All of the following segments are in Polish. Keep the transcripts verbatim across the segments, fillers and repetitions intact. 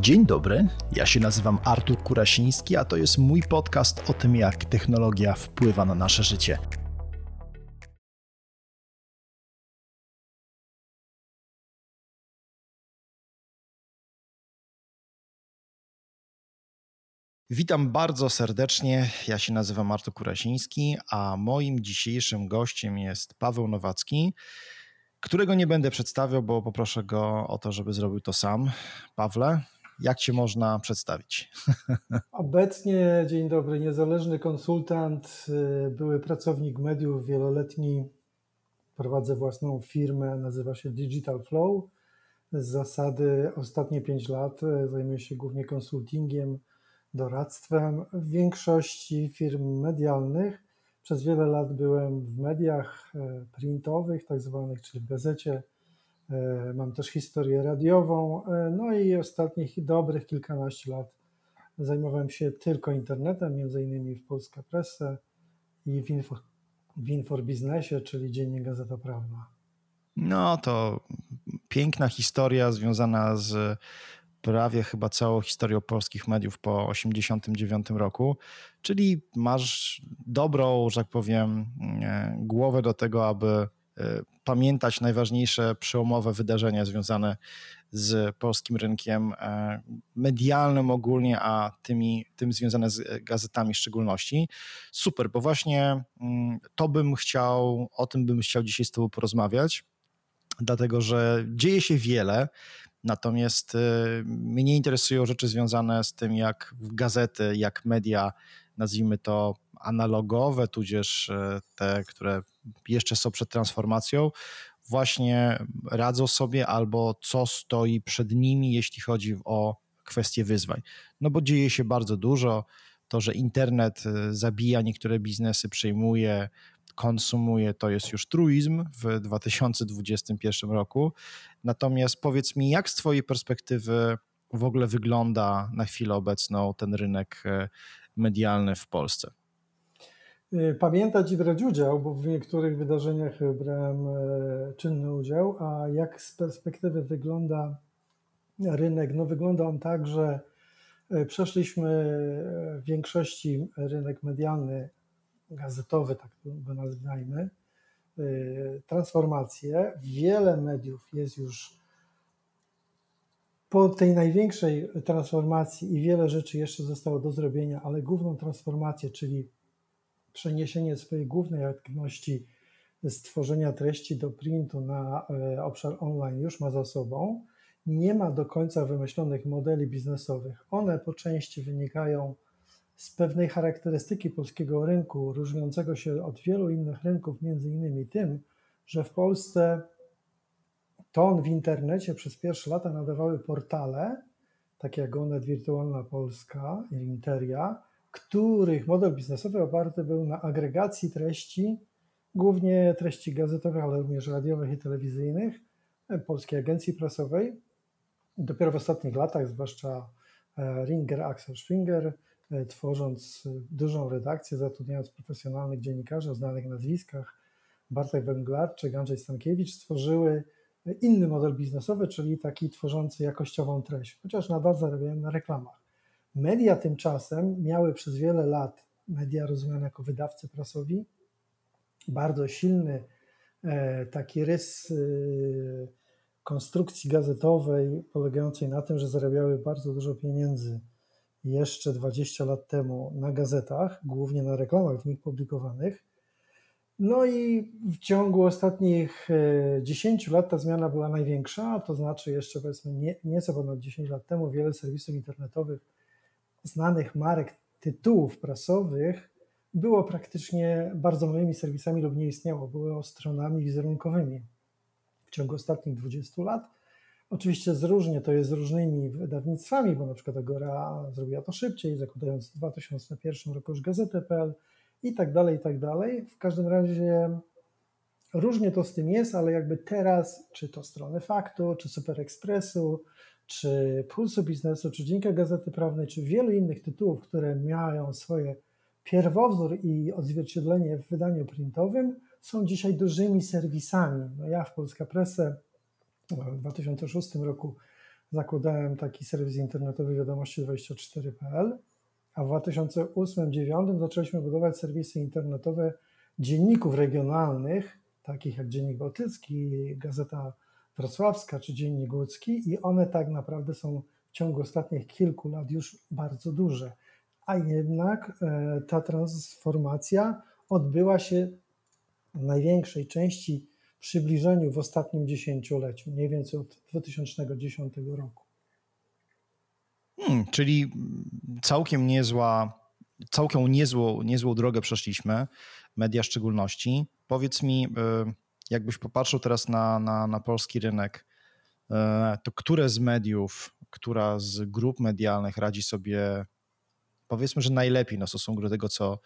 Dzień dobry, ja się nazywam Artur Kurasiński, a to jest mój podcast o tym, jak technologia wpływa na nasze życie. Witam bardzo serdecznie, ja się nazywam Artur Kurasiński, a moim dzisiejszym gościem jest Paweł Nowacki, którego nie będę przedstawiał, bo poproszę go o to, żeby zrobił to sam. Pawle, jak cię można przedstawić? Obecnie, dzień dobry, niezależny konsultant, były pracownik mediów wieloletni, prowadzę własną firmę, nazywa się Digital Flow. Z zasady ostatnie pięć lat zajmuję się głównie konsultingiem, doradztwem w większości firm medialnych. Przez wiele lat byłem w mediach printowych, tak zwanych, czyli w gazecie. Mam też historię radiową. No i ostatnich dobrych kilkanaście lat zajmowałem się tylko internetem, między innymi w Polska Presse i w, info, w Infobiznesie, czyli Dziennik Gazeta Prawna. No to piękna historia związana z prawie chyba całą historię polskich mediów po osiemdziesiątym dziewiątym roku, czyli masz dobrą, że tak powiem, głowę do tego, aby pamiętać najważniejsze przełomowe wydarzenia związane z polskim rynkiem medialnym ogólnie, a tymi, tym związane z gazetami w szczególności. Super, bo właśnie to bym chciał, o tym bym chciał dzisiaj z tobą porozmawiać, dlatego że dzieje się wiele. Natomiast mnie interesują rzeczy związane z tym, jak gazety, jak media, nazwijmy to analogowe, tudzież te, które jeszcze są przed transformacją, właśnie radzą sobie albo co stoi przed nimi, jeśli chodzi o kwestie wyzwań. No bo dzieje się bardzo dużo, to, że internet zabija niektóre biznesy, przejmuje, konsumuje, to jest już truizm w dwa tysiące dwudziestym pierwszym roku. Natomiast powiedz mi, jak z twojej perspektywy w ogóle wygląda na chwilę obecną ten rynek medialny w Polsce? Pamiętać i brać udział, bo w niektórych wydarzeniach brałem czynny udział, a jak z perspektywy wygląda rynek? No wygląda on tak, że przeszliśmy w większości rynek medialny gazetowy, tak to nazwijmy, transformację. Wiele mediów jest już po tej największej transformacji i wiele rzeczy jeszcze zostało do zrobienia, ale główną transformację, czyli przeniesienie swojej głównej aktywności z tworzenia treści do printu na obszar online już ma za sobą. Nie ma do końca wymyślonych modeli biznesowych. One po części wynikają z pewnej charakterystyki polskiego rynku, różniącego się od wielu innych rynków, między innymi tym, że w Polsce ton w internecie przez pierwsze lata nadawały portale, takie jak Onet, Wirtualna Polska i Interia, których model biznesowy oparty był na agregacji treści, głównie treści gazetowych, ale również radiowych i telewizyjnych, Polskiej Agencji Prasowej. Dopiero w ostatnich latach, zwłaszcza Ringier, Axel Springer, tworząc dużą redakcję, zatrudniając profesjonalnych dziennikarzy o znanych nazwiskach, Bartek Węglarczyk, Andrzej Stankiewicz, stworzyły inny model biznesowy, czyli taki tworzący jakościową treść, chociaż nadal zarabiają na reklamach. Media tymczasem miały przez wiele lat, media rozumiane jako wydawcy prasowi, bardzo silny taki rys konstrukcji gazetowej polegającej na tym, że zarabiały bardzo dużo pieniędzy jeszcze dwadzieścia lat temu na gazetach, głównie na reklamach w nich publikowanych. No i w ciągu ostatnich dziesięciu lat ta zmiana była największa, to znaczy jeszcze powiedzmy nie, nieco ponad dziesięć lat temu wiele serwisów internetowych, znanych marek tytułów prasowych było praktycznie bardzo małymi serwisami lub nie istniało, były stronami wizerunkowymi. W ciągu ostatnich dwudziestu lat oczywiście zróżnie to jest z różnymi wydawnictwami, bo na przykład Agora zrobiła to szybciej, zakładając w dwa tysiące pierwszym roku już gazety kropka pe el i tak dalej, i tak dalej. W każdym razie różnie to z tym jest, ale jakby teraz, czy to strony Faktu, czy Super Expressu, czy Pulsu Biznesu, czy Dziennika Gazety Prawnej, czy wielu innych tytułów, które mają swoje pierwowzór i odzwierciedlenie w wydaniu printowym, są dzisiaj dużymi serwisami. No ja w Polska Presse w dwa tysiące szóstym roku zakładałem taki serwis internetowy wiadomości dwadzieścia cztery kropka p l, a w dwa tysiące ósmym do dwa tysiące dziewiątym zaczęliśmy budować serwisy internetowe dzienników regionalnych, takich jak Dziennik Bałtycki, Gazeta Wrocławska czy Dziennik Łódzki, i one tak naprawdę są w ciągu ostatnich kilku lat już bardzo duże. A jednak ta transformacja odbyła się w największej części przybliżeniu w ostatnim dziesięcioleciu, mniej więcej od dwa tysiące dziesiątego roku. Hmm, czyli całkiem niezła, całkiem niezłą, niezłą drogę przeszliśmy, media w szczególności. Powiedz mi, jakbyś popatrzył teraz na, na, na polski rynek, to które z mediów, która z grup medialnych radzi sobie, powiedzmy, że najlepiej na stosunku do tego, co,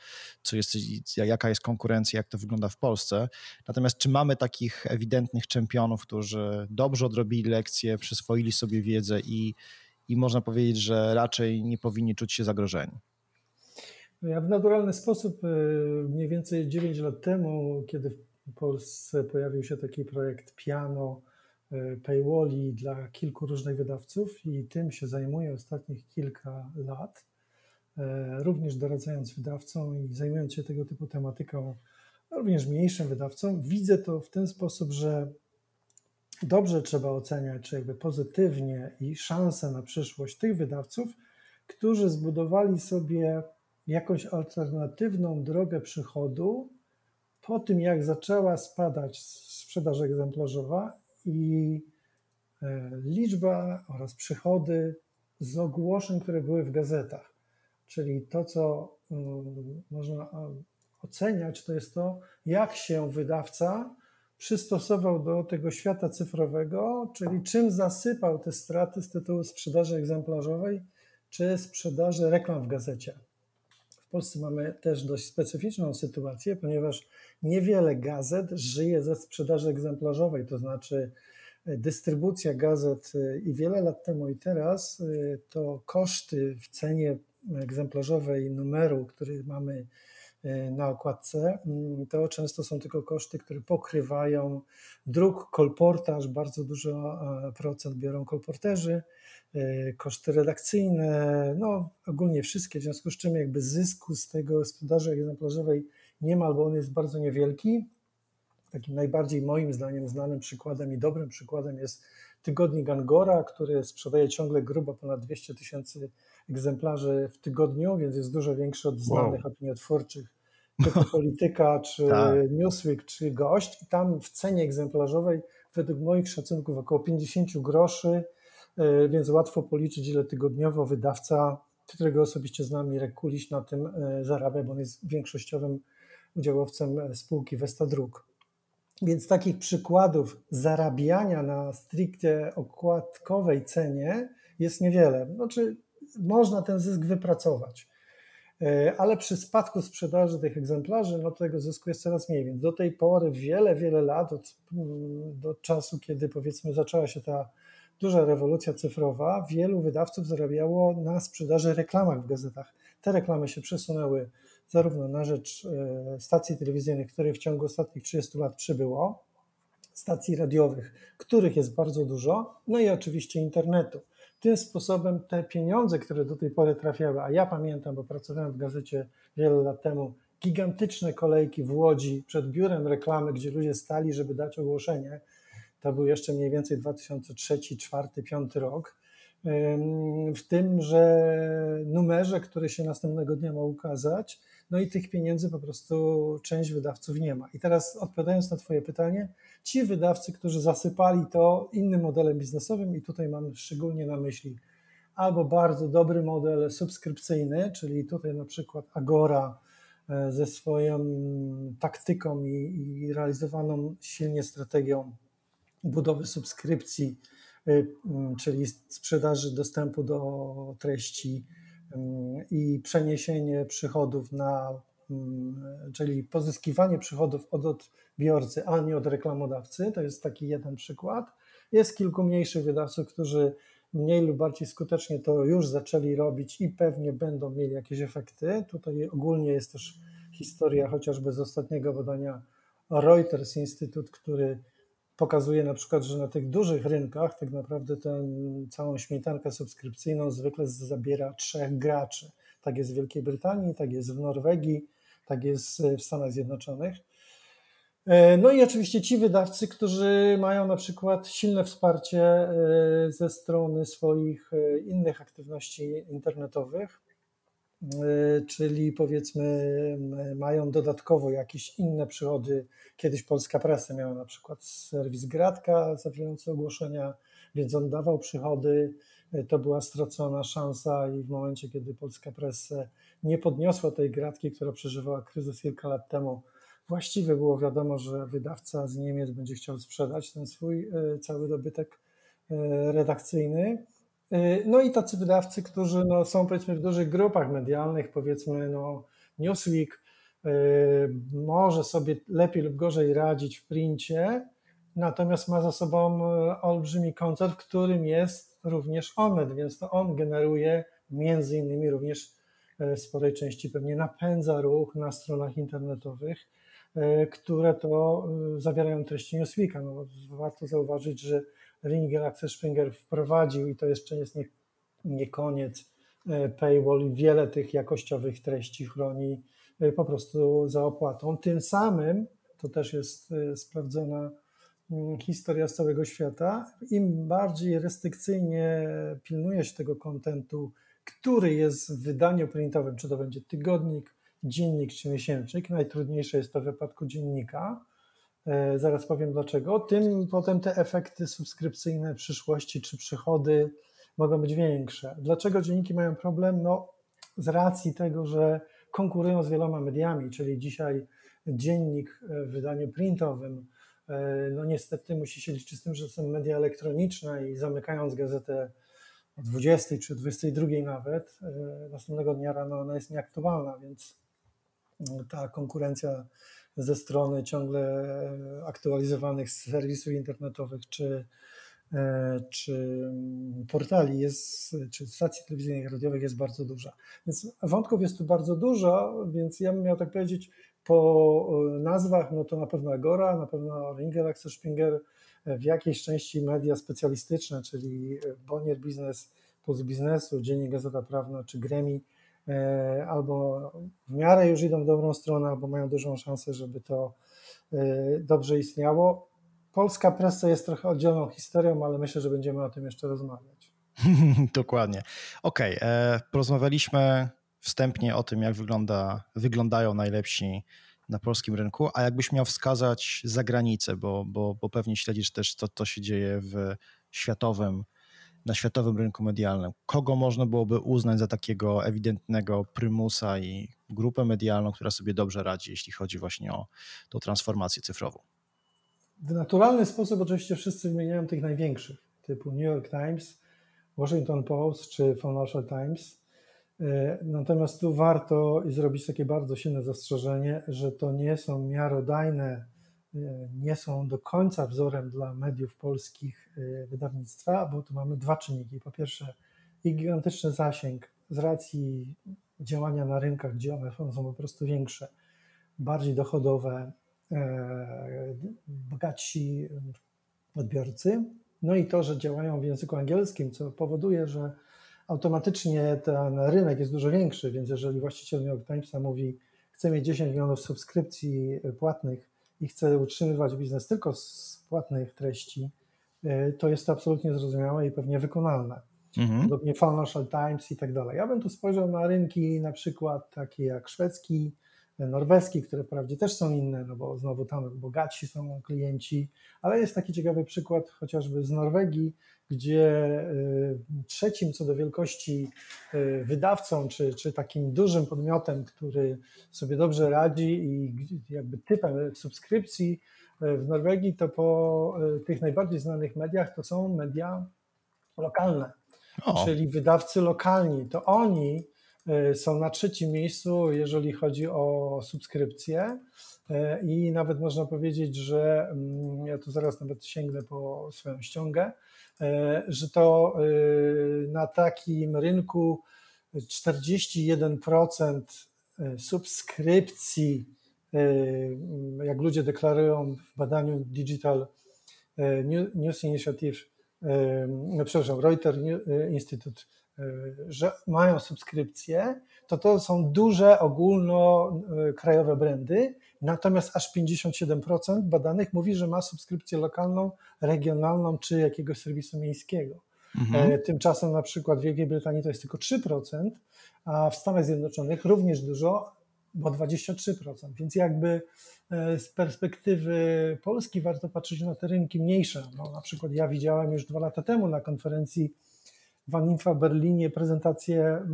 co jest, jaka jest konkurencja, jak to wygląda w Polsce. Natomiast czy mamy takich ewidentnych czempionów, którzy dobrze odrobili lekcje, przyswoili sobie wiedzę i, i można powiedzieć, że raczej nie powinni czuć się zagrożeni? Ja w naturalny sposób mniej więcej dziewięć lat temu, kiedy w Polsce pojawił się taki projekt Piano, PayWalli dla kilku różnych wydawców, i tym się zajmuję ostatnich kilka lat, również doradzając wydawcom i zajmując się tego typu tematyką, również mniejszym wydawcom. Widzę to w ten sposób, że dobrze trzeba oceniać, czy jakby pozytywnie, i szanse na przyszłość tych wydawców, którzy zbudowali sobie jakąś alternatywną drogę przychodu po tym, jak zaczęła spadać sprzedaż egzemplarzowa i liczba oraz przychody z ogłoszeń, które były w gazetach. Czyli to, co można oceniać, to jest to, jak się wydawca przystosował do tego świata cyfrowego, czyli czym zasypał te straty z tytułu sprzedaży egzemplarzowej czy sprzedaży reklam w gazecie. W Polsce mamy też dość specyficzną sytuację, ponieważ niewiele gazet żyje ze sprzedaży egzemplarzowej, to znaczy dystrybucja gazet i wiele lat temu i teraz to koszty w cenie egzemplarzowej numeru, który mamy na okładce, to często są tylko koszty, które pokrywają druk, kolportaż, bardzo dużo procent biorą kolporterzy, koszty redakcyjne, no ogólnie wszystkie, w związku z czym jakby zysku z tego sprzedaży egzemplarzowej nie ma, albo on jest bardzo niewielki. Takim najbardziej moim zdaniem znanym przykładem i dobrym przykładem jest tygodnik Agora, który sprzedaje ciągle grubo ponad dwieście tysięcy egzemplarzy w tygodniu, więc jest dużo większy od znanych wow. opiniotwórczych typu Polityka, czy Newsweek, czy Gość. I tam w cenie egzemplarzowej według moich szacunków około pięćdziesiąt groszy, więc łatwo policzyć, ile tygodniowo wydawca, którego osobiście znam, Mirek Kuliś, na tym zarabia, bo on jest większościowym udziałowcem spółki Westa Dróg. Więc takich przykładów zarabiania na stricte okładkowej cenie jest niewiele. Znaczy, można ten zysk wypracować, ale przy spadku sprzedaży tych egzemplarzy, no tego zysku jest coraz mniej. Więc do tej pory wiele, wiele lat, od, do czasu, kiedy powiedzmy zaczęła się ta duża rewolucja cyfrowa, wielu wydawców zarabiało na sprzedaży reklamach w gazetach. Te reklamy się przesunęły zarówno na rzecz stacji telewizyjnych, których w ciągu ostatnich trzydziestu lat przybyło, stacji radiowych, których jest bardzo dużo, no i oczywiście internetu. Tym sposobem te pieniądze, które do tej pory trafiały, a ja pamiętam, bo pracowałem w gazecie wiele lat temu, gigantyczne kolejki w Łodzi przed biurem reklamy, gdzie ludzie stali, żeby dać ogłoszenie. To był jeszcze mniej więcej dwa tysiące trzeci, dwa tysiące czwarty, dwa tysiące piąty rok. W tym, że numerze, który się następnego dnia ma ukazać, no i tych pieniędzy po prostu część wydawców nie ma. I teraz odpowiadając na twoje pytanie, ci wydawcy, którzy zasypali to innym modelem biznesowym, i tutaj mam szczególnie na myśli albo bardzo dobry model subskrypcyjny, czyli tutaj na przykład Agora ze swoją taktyką i, i realizowaną silnie strategią budowy subskrypcji, czyli sprzedaży dostępu do treści i przeniesienie przychodów na, czyli pozyskiwanie przychodów od odbiorcy, a nie od reklamodawcy. To jest taki jeden przykład. Jest kilku mniejszych wydawców, którzy mniej lub bardziej skutecznie to już zaczęli robić i pewnie będą mieli jakieś efekty. Tutaj ogólnie jest też historia chociażby z ostatniego badania Reuters Institute, który pokazuje na przykład, że na tych dużych rynkach tak naprawdę tę całą śmietankę subskrypcyjną zwykle zabiera trzech graczy. Tak jest w Wielkiej Brytanii, tak jest w Norwegii, tak jest w Stanach Zjednoczonych. No i oczywiście ci wydawcy, którzy mają na przykład silne wsparcie ze strony swoich innych aktywności internetowych, czyli powiedzmy mają dodatkowo jakieś inne przychody. Kiedyś Polska Presse miała na przykład serwis Gratka zawierający ogłoszenia, więc on dawał przychody. To była stracona szansa i w momencie, kiedy Polska Presse nie podniosła tej Gratki, która przeżywała kryzys kilka lat temu, właściwie było wiadomo, że wydawca z Niemiec będzie chciał sprzedać ten swój cały dobytek redakcyjny. No i tacy wydawcy, którzy no, są powiedzmy w dużych grupach medialnych, powiedzmy no, Newsweek może sobie lepiej lub gorzej radzić w princie, natomiast ma za sobą olbrzymi koncert, w którym jest również Onet, więc to on generuje między innymi również w sporej części pewnie napędza ruch na stronach internetowych, które to zawierają treści Newsweeka. No, warto zauważyć, że Ringier, Axel Springer wprowadził i to jeszcze jest nie, nie koniec PayWalli, wiele tych jakościowych treści chroni po prostu za opłatą. Tym samym, to też jest sprawdzona historia z całego świata, im bardziej restrykcyjnie pilnuje się tego kontentu, który jest w wydaniu printowym, czy to będzie tygodnik, dziennik czy miesięcznik, najtrudniejsze jest to w wypadku dziennika, zaraz powiem dlaczego, tym potem te efekty subskrypcyjne przyszłości czy przychody mogą być większe. Dlaczego dzienniki mają problem? No z racji tego, że konkurują z wieloma mediami, czyli dzisiaj dziennik w wydaniu printowym no niestety musi się liczyć z tym, że są media elektroniczne i zamykając gazetę o dwudziestej czy dwudziestej drugiej nawet, następnego dnia rano ona jest nieaktualna, więc ta konkurencja ze strony ciągle aktualizowanych serwisów internetowych czy, czy portali, jest, czy stacji telewizyjnych, radiowych jest bardzo duża. Więc wątków jest tu bardzo dużo, więc ja bym miał tak powiedzieć, po nazwach, no to na pewno Agora, na pewno Ringier, Axel Springer, w jakiejś części media specjalistyczne, czyli Bonnier Biznes, Puls Biznesu, Dziennik Gazeta Prawna czy Gremi, albo w miarę już idą w dobrą stronę, albo mają dużą szansę, żeby to dobrze istniało. Polska Presse jest trochę oddzielną historią, ale myślę, że będziemy o tym jeszcze rozmawiać. Dokładnie. Okej, okay. Porozmawialiśmy wstępnie o tym, jak wygląda, wyglądają najlepsi na polskim rynku, a jakbyś miał wskazać za granicę, bo, bo, bo pewnie śledzisz też to, co się dzieje w światowym, na światowym rynku medialnym. Kogo można byłoby uznać za takiego ewidentnego prymusa i grupę medialną, która sobie dobrze radzi, jeśli chodzi właśnie o tą transformację cyfrową? W naturalny sposób oczywiście wszyscy wymieniają tych największych, typu New York Times, Washington Post czy Financial Times. Natomiast tu warto zrobić takie bardzo silne zastrzeżenie, że to nie są miarodajne, nie są do końca wzorem dla mediów polskich wydawnictwa, bo tu mamy dwa czynniki. Po pierwsze ich gigantyczny zasięg z racji działania na rynkach, gdzie one są po prostu większe, bardziej dochodowe, bogatsi odbiorcy. No i to, że działają w języku angielskim, co powoduje, że automatycznie ten rynek jest dużo większy, więc jeżeli właściciel New York Timesa mówi, chce mieć dziesięć milionów subskrypcji płatnych i chce utrzymywać biznes tylko z płatnych treści, to jest to absolutnie zrozumiałe i pewnie wykonalne. Mhm. Podobnie Financial Times i tak dalej. Ja bym tu spojrzał na rynki na przykład takie jak szwedzki, norweski, które wprawdzie też są inne, no bo znowu tam bogatsi są klienci, ale jest taki ciekawy przykład chociażby z Norwegii, gdzie trzecim co do wielkości wydawcą, czy, czy takim dużym podmiotem, który sobie dobrze radzi i jakby typem subskrypcji w Norwegii, to po tych najbardziej znanych mediach to są media lokalne, o. czyli wydawcy lokalni. To oni są na trzecim miejscu, jeżeli chodzi o subskrypcje i nawet można powiedzieć, że ja tu zaraz nawet sięgnę po swoją ściągę, że to na takim rynku czterdzieści jeden procent subskrypcji, jak ludzie deklarują w badaniu Digital News Initiative, przepraszam, Reuters Institute, że mają subskrypcje, to to są duże ogólnokrajowe brandy, natomiast aż pięćdziesiąt siedem procent badanych mówi, że ma subskrypcję lokalną, regionalną czy jakiegoś serwisu miejskiego. Mhm. Tymczasem na przykład w Wielkiej Brytanii to jest tylko trzy procent, a w Stanach Zjednoczonych również dużo, bo dwadzieścia trzy procent. Więc jakby z perspektywy Polski warto patrzeć na te rynki mniejsze. No, na przykład ja widziałem już dwa lata temu na konferencji Waninfa w Berlinie prezentację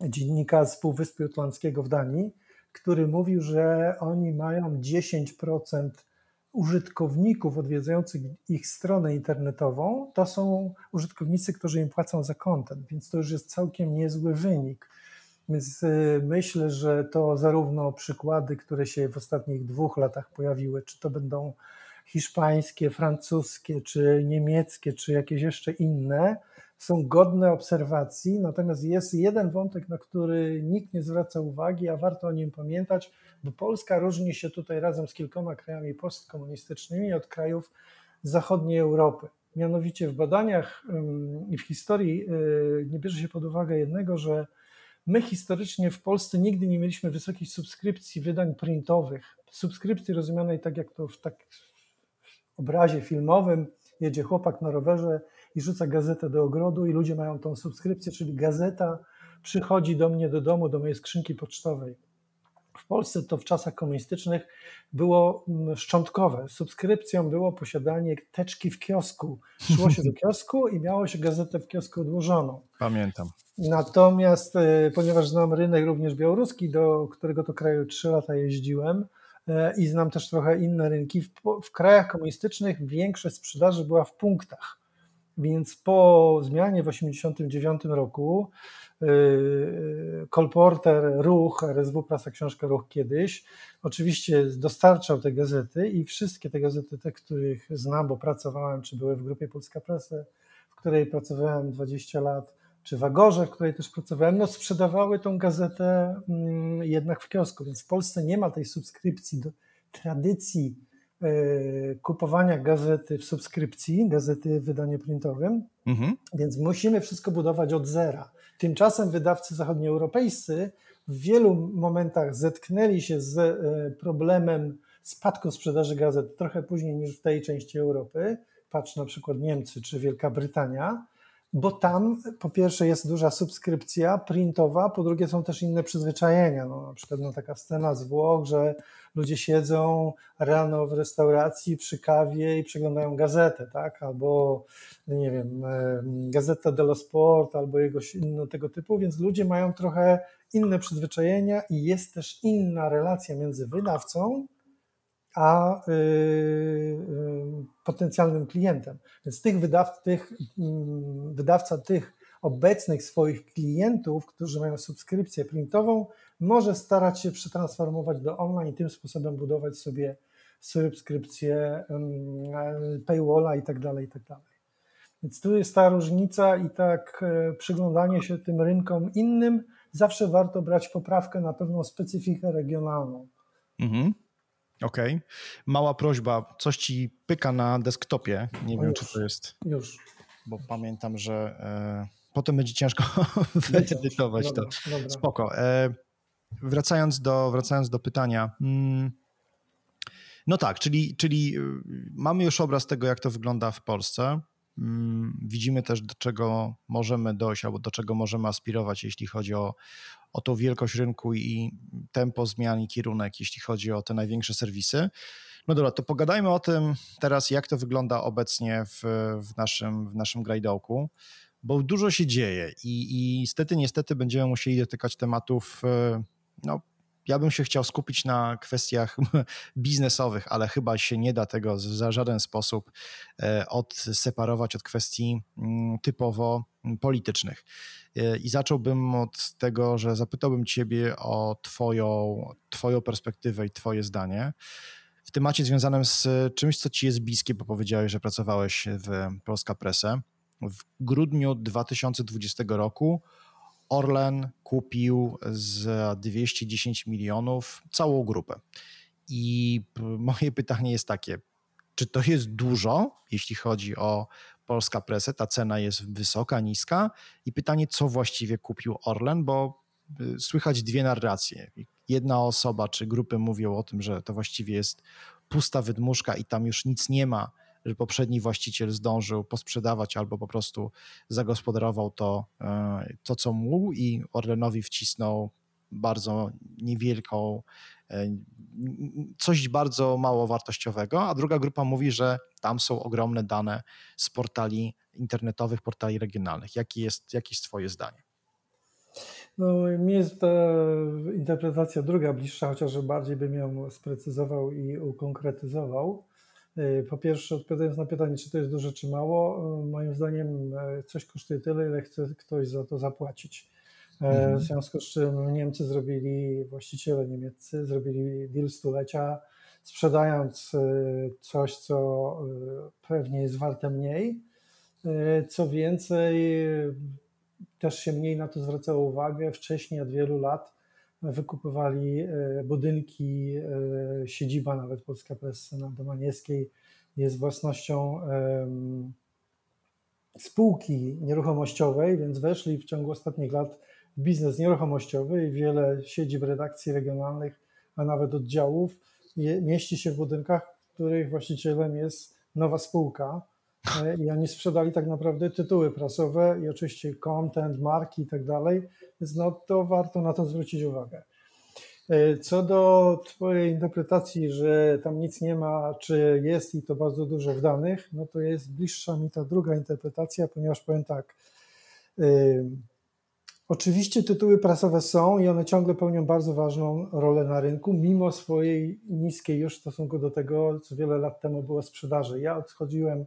dziennika z Półwyspu Jutlandzkiego w Danii, który mówił, że oni mają dziesięć procent użytkowników odwiedzających ich stronę internetową, to są użytkownicy, którzy im płacą za content, więc to już jest całkiem niezły wynik. Więc myślę, że to zarówno przykłady, które się w ostatnich dwóch latach pojawiły, czy to będą hiszpańskie, francuskie, czy niemieckie, czy jakieś jeszcze inne, są godne obserwacji, natomiast jest jeden wątek, na który nikt nie zwraca uwagi, a warto o nim pamiętać, bo Polska różni się tutaj razem z kilkoma krajami postkomunistycznymi od krajów zachodniej Europy. Mianowicie w badaniach i w historii nie bierze się pod uwagę jednego, że my historycznie w Polsce nigdy nie mieliśmy wysokich subskrypcji wydań printowych, subskrypcji rozumianej tak jak to w tak obrazie filmowym, jedzie chłopak na rowerze i rzuca gazetę do ogrodu i ludzie mają tą subskrypcję, czyli gazeta przychodzi do mnie do domu, do mojej skrzynki pocztowej. W Polsce to w czasach komunistycznych było szczątkowe. Subskrypcją było posiadanie teczki w kiosku. Szło się do kiosku i miało się gazetę w kiosku odłożoną. Pamiętam. Natomiast, ponieważ znam rynek również białoruski, do którego to kraju trzy lata jeździłem, i znam też trochę inne rynki. W, w krajach komunistycznych większość sprzedaży była w punktach, więc po zmianie w osiemdziesiątym dziewiątym roku yy, Kolporter, Ruch, R S W Prasa Książka Ruch kiedyś oczywiście dostarczał te gazety i wszystkie te gazety, te których znam, bo pracowałem, czy były w grupie Polska Presse, w której pracowałem dwadzieścia lat, czy w Agorze, w której też pracowałem, no sprzedawały tą gazetę jednak w kiosku, więc w Polsce nie ma tej subskrypcji, do, tradycji y, kupowania gazety w subskrypcji, gazety w wydaniu printowym, mhm. Więc musimy wszystko budować od zera. Tymczasem wydawcy zachodnioeuropejscy w wielu momentach zetknęli się z y, problemem spadku sprzedaży gazet trochę później niż w tej części Europy, patrz na przykład Niemcy czy Wielka Brytania, bo tam po pierwsze jest duża subskrypcja printowa, po drugie są też inne przyzwyczajenia, no, na przykład no, taka scena z Włoch, że ludzie siedzą rano w restauracji przy kawie i przeglądają gazetę, tak? Albo nie wiem, Gazeta dello Sport albo jakiegoś innego tego typu, więc ludzie mają trochę inne przyzwyczajenia i jest też inna relacja między wydawcą a y, y, potencjalnym klientem. Więc tych wydaw, tych, y, wydawca tych obecnych swoich klientów, którzy mają subskrypcję printową, może starać się przetransformować do online i tym sposobem budować sobie subskrypcję y, paywalla i tak dalej, i tak dalej. Więc tu jest ta różnica i tak y, przyglądanie się tym rynkom innym zawsze warto brać poprawkę na pewną specyfikę regionalną. Mhm. Okej. Okay. Mała prośba, coś ci pyka na desktopie, nie wiem już, czy to jest, już. Bo pamiętam, że e, potem będzie ciężko wyedytować to. Dobra. Spoko. E, wracając, do, wracając do pytania, mm, no tak, czyli, czyli mamy już obraz tego, jak to wygląda w Polsce, mm, widzimy też, do czego możemy dojść albo do czego możemy aspirować, jeśli chodzi o o tą wielkość rynku i tempo zmian i kierunek, jeśli chodzi o te największe serwisy. No dobra, to pogadajmy o tym teraz, jak to wygląda obecnie w, w naszym, w naszym grajdołku, bo dużo się dzieje i, i niestety, niestety będziemy musieli dotykać tematów, no ja bym się chciał skupić na kwestiach biznesowych, ale chyba się nie da tego za żaden sposób odseparować od kwestii typowo politycznych. I zacząłbym od tego, że zapytałbym ciebie o twoją, twoją perspektywę i twoje zdanie w temacie związanym z czymś, co ci jest bliskie, bo powiedziałeś, że pracowałeś w Polska Presse. W grudniu dwa tysiące dwudziestego roku Orlen kupił za dwieście dziesięć milionów całą grupę. I moje pytanie jest takie, Czy to jest dużo, jeśli chodzi o Polską Pressę? Ta cena jest wysoka, niska. I pytanie, co właściwie kupił Orlen, bo słychać dwie narracje. Jedna osoba czy grupy mówią o tym, że to właściwie jest pusta wydmuszka i tam już nic nie ma, że poprzedni właściciel zdążył posprzedawać albo po prostu zagospodarował to, to co mógł i Orlenowi wcisnął bardzo niewielką, coś bardzo mało wartościowego, a druga grupa mówi, że tam są ogromne dane z portali internetowych, portali regionalnych. Jakie jest, jakie jest twoje zdanie? No, mi jest ta interpretacja druga bliższa, chociaż bardziej bym ją sprecyzował i ukonkretyzował. Po pierwsze, odpowiadając na pytanie, czy to jest dużo, czy mało, moim zdaniem coś kosztuje tyle, ile chce ktoś za to zapłacić. W związku z czym Niemcy zrobili, właściciele niemieccy zrobili deal stulecia, sprzedając coś, co pewnie jest warte mniej. Co więcej, też się mniej na to zwracało uwagę. Wcześniej od wielu lat wykupywali budynki, siedziba nawet Polska Presse na Domaniewskiej jest własnością spółki nieruchomościowej, więc weszli w ciągu ostatnich lat w biznes nieruchomościowy i wiele siedzib redakcji regionalnych, a nawet oddziałów mieści się w budynkach, których właścicielem jest nowa spółka. I oni sprzedali tak naprawdę tytuły prasowe i oczywiście content, marki i tak dalej, więc no to warto na to zwrócić uwagę. Co do twojej interpretacji, że tam nic nie ma, czy jest i to bardzo dużo w danych, no to jest bliższa mi ta druga interpretacja, ponieważ powiem tak, y, oczywiście tytuły prasowe są i one ciągle pełnią bardzo ważną rolę na rynku, mimo swojej niskiej już w stosunku do tego, co wiele lat temu było sprzedaży. Ja odchodziłem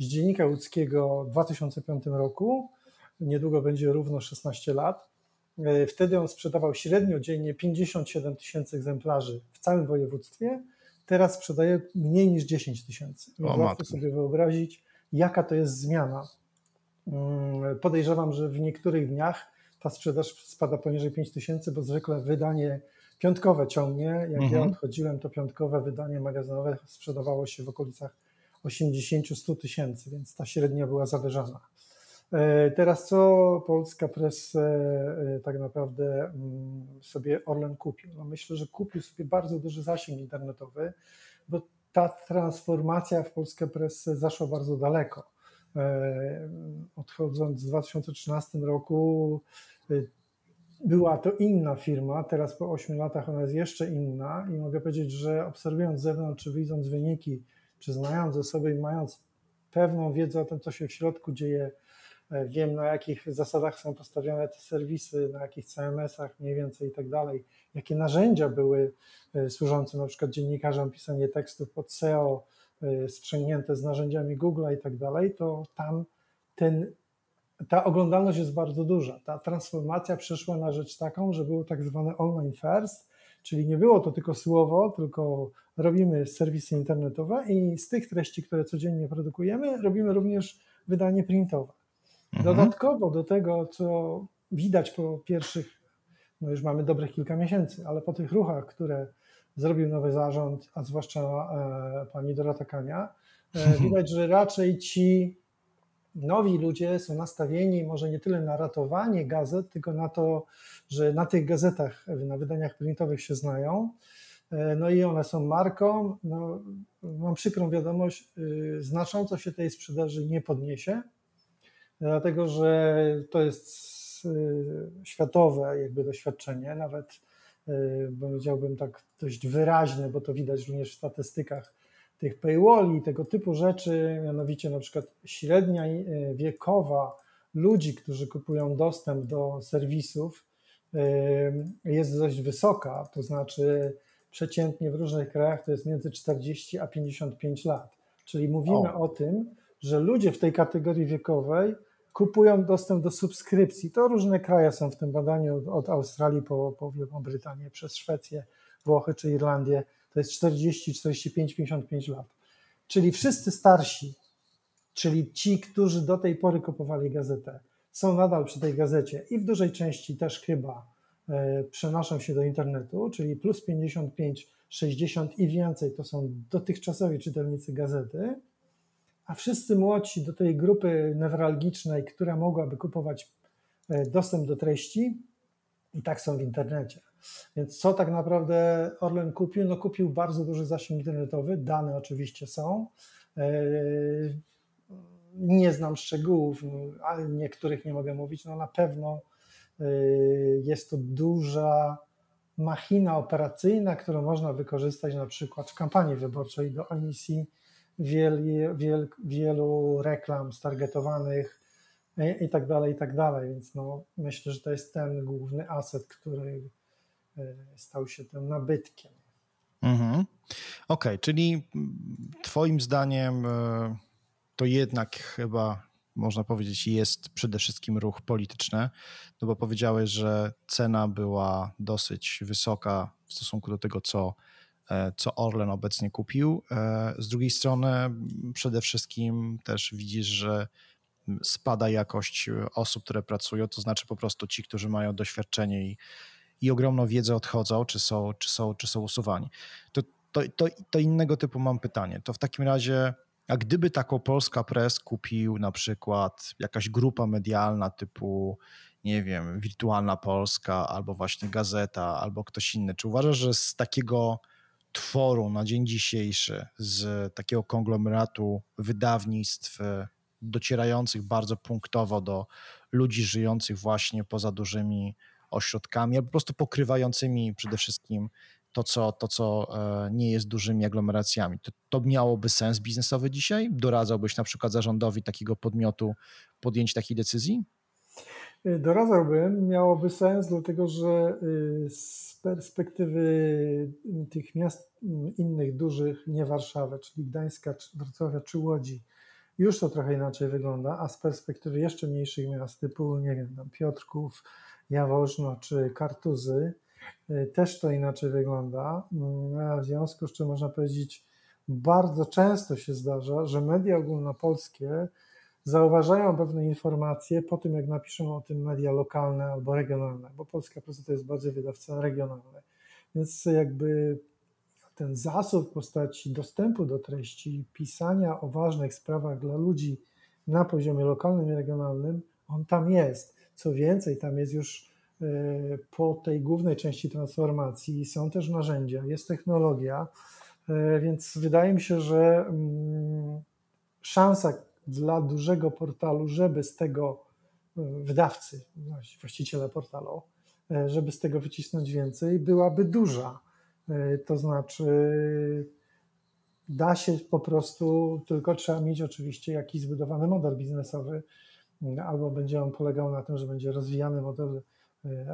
z Dziennika Łódzkiego w dwa tysiące piątym roku, niedługo będzie równo szesnaście lat. Wtedy on sprzedawał średnio dziennie pięćdziesiąt siedem tysięcy egzemplarzy w całym województwie, teraz sprzedaje mniej niż dziesięć tysięcy. Warto sobie wyobrazić, jaka to jest zmiana. Podejrzewam, że w niektórych dniach ta sprzedaż spada poniżej pięć tysięcy, bo zwykle wydanie piątkowe ciągnie. Jak mhm. ja odchodziłem, to piątkowe wydanie magazynowe sprzedawało się w okolicach osiemdziesiąt do stu tysięcy, więc ta średnia była zawyżana. Teraz co Polska Presse tak naprawdę sobie Orlen kupił? No myślę, że kupił sobie bardzo duży zasięg internetowy, bo ta transformacja w Polskę Presse zaszła bardzo daleko. Odchodząc w dwa tysiące trzynastym roku była to inna firma, teraz po ośmiu latach ona jest jeszcze inna i mogę powiedzieć, że obserwując z zewnątrz, czy widząc wyniki, czy znając osobę i mając pewną wiedzę o tym, co się w środku dzieje, wiem, na jakich zasadach są postawione te serwisy, na jakich C M S-ach mniej więcej i tak dalej, jakie narzędzia były służące na przykład dziennikarzom pisanie tekstów pod S E O, sprzęgnięte z narzędziami Google i tak dalej, to tam ten, ta oglądalność jest bardzo duża. Ta transformacja przeszła na rzecz taką, że było tak zwane online first, czyli nie było to tylko słowo, tylko robimy serwisy internetowe i z tych treści, które codziennie produkujemy, robimy również wydanie printowe. Dodatkowo do tego, co widać po pierwszych, no już mamy dobrych kilka miesięcy, ale po tych ruchach, które zrobił nowy zarząd, a zwłaszcza e, pani Dorota Kania, e, widać, że raczej ci nowi ludzie są nastawieni może nie tyle na ratowanie gazet, tylko na to, że na tych gazetach, na wydaniach printowych się znają. No i one są marką. No, mam przykrą wiadomość, znacząco się tej sprzedaży nie podniesie, dlatego że to jest światowe jakby doświadczenie, nawet powiedziałbym tak dość wyraźne, bo to widać również w statystykach tych PayWalli, tego typu rzeczy, mianowicie na przykład średnia wiekowa ludzi, którzy kupują dostęp do serwisów jest dość wysoka, to znaczy przeciętnie w różnych krajach to jest między czterdzieści a pięćdziesiąt pięć lat, czyli mówimy o, o tym, że ludzie w tej kategorii wiekowej kupują dostęp do subskrypcji. To różne kraje są w tym badaniu, od Australii po, po Wielką Brytanię, przez Szwecję, Włochy czy Irlandię. To jest czterdzieści, czterdzieści pięć, pięćdziesiąt pięć lat. Czyli wszyscy starsi, czyli ci, którzy do tej pory kupowali gazetę, są nadal przy tej gazecie i w dużej części też chyba y, przenoszą się do internetu, czyli plus pięćdziesiąt pięć sześćdziesiąt i więcej to są dotychczasowi czytelnicy gazety, a wszyscy młodsi do tej grupy newralgicznej, która mogłaby kupować dostęp do treści, i tak są w internecie. Więc co tak naprawdę Orlen kupił? No kupił bardzo duży zasięg internetowy, dane oczywiście są. Nie znam szczegółów, ale niektórych nie mogę mówić. No na pewno jest to duża machina operacyjna, którą można wykorzystać na przykład w kampanii wyborczej do emisji wiel, wiel, wielu reklam stargetowanych i tak dalej, i tak dalej. Więc no, myślę, że to jest ten główny aset, który stał się tym nabytkiem. Mhm. Okej, okay, czyli twoim zdaniem to jednak chyba można powiedzieć jest przede wszystkim ruch polityczny, no bo powiedziałeś, że cena była dosyć wysoka w stosunku do tego, co, co Orlen obecnie kupił. Z drugiej strony przede wszystkim też widzisz, że spada jakość osób, które pracują, to znaczy po prostu ci, którzy mają doświadczenie i, i ogromną wiedzę odchodzą, czy są, czy są, czy są usuwani. To, to, to, to innego typu mam pytanie. To w takim razie, a gdyby taką Polska Press kupił na przykład jakaś grupa medialna typu, nie wiem, Wirtualna Polska albo właśnie Gazeta albo ktoś inny, czy uważasz, że z takiego tworu na dzień dzisiejszy, z takiego konglomeratu wydawnictw docierających bardzo punktowo do ludzi żyjących właśnie poza dużymi ośrodkami, albo po prostu pokrywającymi przede wszystkim to, co, to, co nie jest dużymi aglomeracjami. To, to miałoby sens biznesowy dzisiaj? Doradzałbyś na przykład zarządowi takiego podmiotu podjęcie takiej decyzji? Doradzałbym, miałoby sens, dlatego że z perspektywy tych miast innych dużych, nie Warszawy, czyli Gdańska, czy Wrocławia czy Łodzi, już to trochę inaczej wygląda, a z perspektywy jeszcze mniejszych miast typu, nie wiem, tam Piotrków, Jaworzno czy Kartuzy, też to inaczej wygląda, w związku z czym można powiedzieć, bardzo często się zdarza, że media ogólnopolskie zauważają pewne informacje po tym, jak napiszą o tym media lokalne albo regionalne, bo Polska Presse to jest bardziej wydawca regionalny, więc jakby ten zasób w postaci dostępu do treści, pisania o ważnych sprawach dla ludzi na poziomie lokalnym i regionalnym, on tam jest. Co więcej, tam jest już po tej głównej części transformacji, są też narzędzia, jest technologia, więc wydaje mi się, że szansa dla dużego portalu, żeby z tego wydawcy, właściciela portalu, żeby z tego wycisnąć więcej, byłaby duża. To znaczy da się po prostu, tylko trzeba mieć oczywiście jakiś zbudowany model biznesowy, albo będzie on polegał na tym, że będzie rozwijany model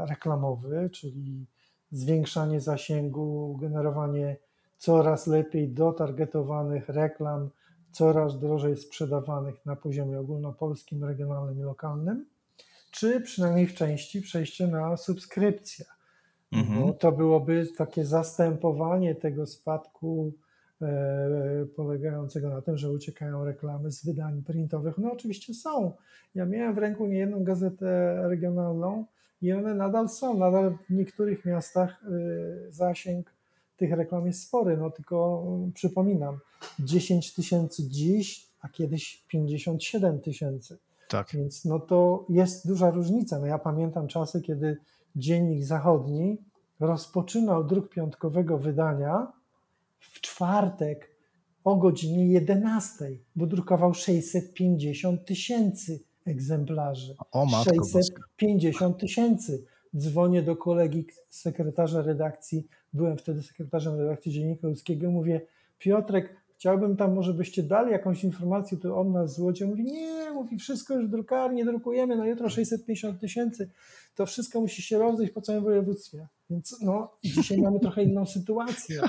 reklamowy, czyli zwiększanie zasięgu, generowanie coraz lepiej dotargetowanych reklam, coraz drożej sprzedawanych na poziomie ogólnopolskim, regionalnym i lokalnym, czy przynajmniej w części przejście na subskrypcję. No, to byłoby takie zastępowanie tego spadku e, polegającego na tym, że uciekają reklamy z wydań printowych. No oczywiście są. Ja miałem w ręku niejedną gazetę regionalną i one nadal są. Nadal w niektórych miastach e, zasięg tych reklam jest spory. No tylko przypominam, dziesięć tysięcy dziś, a kiedyś pięćdziesiąt siedem tysięcy. Tak. Więc no to jest duża różnica. No ja pamiętam czasy, kiedy Dziennik Zachodni rozpoczynał druk piątkowego wydania w czwartek o godzinie jedenastej, bo drukował sześćset pięćdziesiąt tysięcy egzemplarzy. O matko sześćset pięćdziesiąt tysięcy. Dzwonię do kolegi sekretarza redakcji, byłem wtedy sekretarzem redakcji Dziennika Ludzkiego, mówię: Piotrek, chciałbym tam, może byście dali jakąś informację tu od nas z Łodzi. Mówi, nie, mówi, wszystko już w drukarni, drukujemy, no jutro sześćset pięćdziesiąt tysięcy, to wszystko musi się rozejść po całym województwie. Więc no, dzisiaj mamy trochę inną sytuację.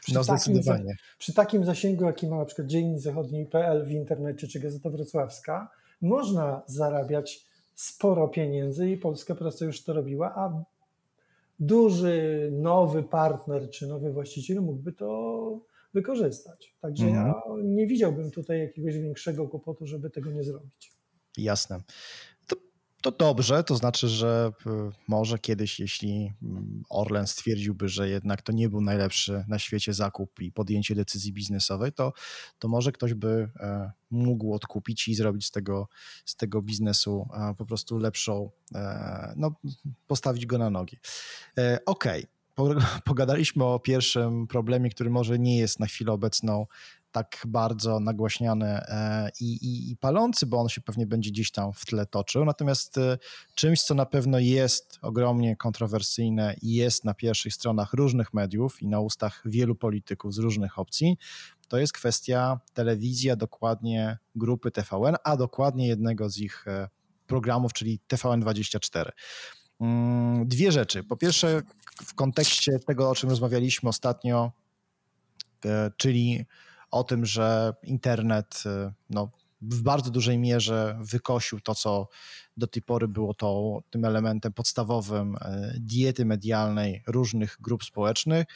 Przy no takim, zdecydowanie. Przy takim zasięgu, jaki ma na przykład Dziennik Zachodni.pl w internecie, czy Gazeta Wrocławska, można zarabiać sporo pieniędzy i Polska Presse już to robiła, a duży, nowy partner, czy nowy właściciel mógłby to wykorzystać. Także mhm. ja nie widziałbym tutaj jakiegoś większego kłopotu, żeby tego nie zrobić. Jasne. To To dobrze, to znaczy, że może kiedyś, jeśli Orlen stwierdziłby, że jednak to nie był najlepszy na świecie zakup i podjęcie decyzji biznesowej, to, to może ktoś by mógł odkupić i zrobić z tego, z tego biznesu po prostu lepszą, no postawić go na nogi. Okej, okay. Pogadaliśmy o pierwszym problemie, który może nie jest na chwilę obecną tak bardzo nagłaśniany i, i, i palący, bo on się pewnie będzie gdzieś tam w tle toczył. Natomiast czymś, co na pewno jest ogromnie kontrowersyjne i jest na pierwszych stronach różnych mediów i na ustach wielu polityków z różnych opcji, to jest kwestia telewizji, a dokładnie grupy T V N, a dokładnie jednego z ich programów, czyli T V N dwadzieścia cztery. Dwie rzeczy. Po pierwsze, w kontekście tego, o czym rozmawialiśmy ostatnio, czyli o tym, że internet no, w bardzo dużej mierze wykosił to, co do tej pory było tą, tym elementem podstawowym diety medialnej różnych grup społecznych.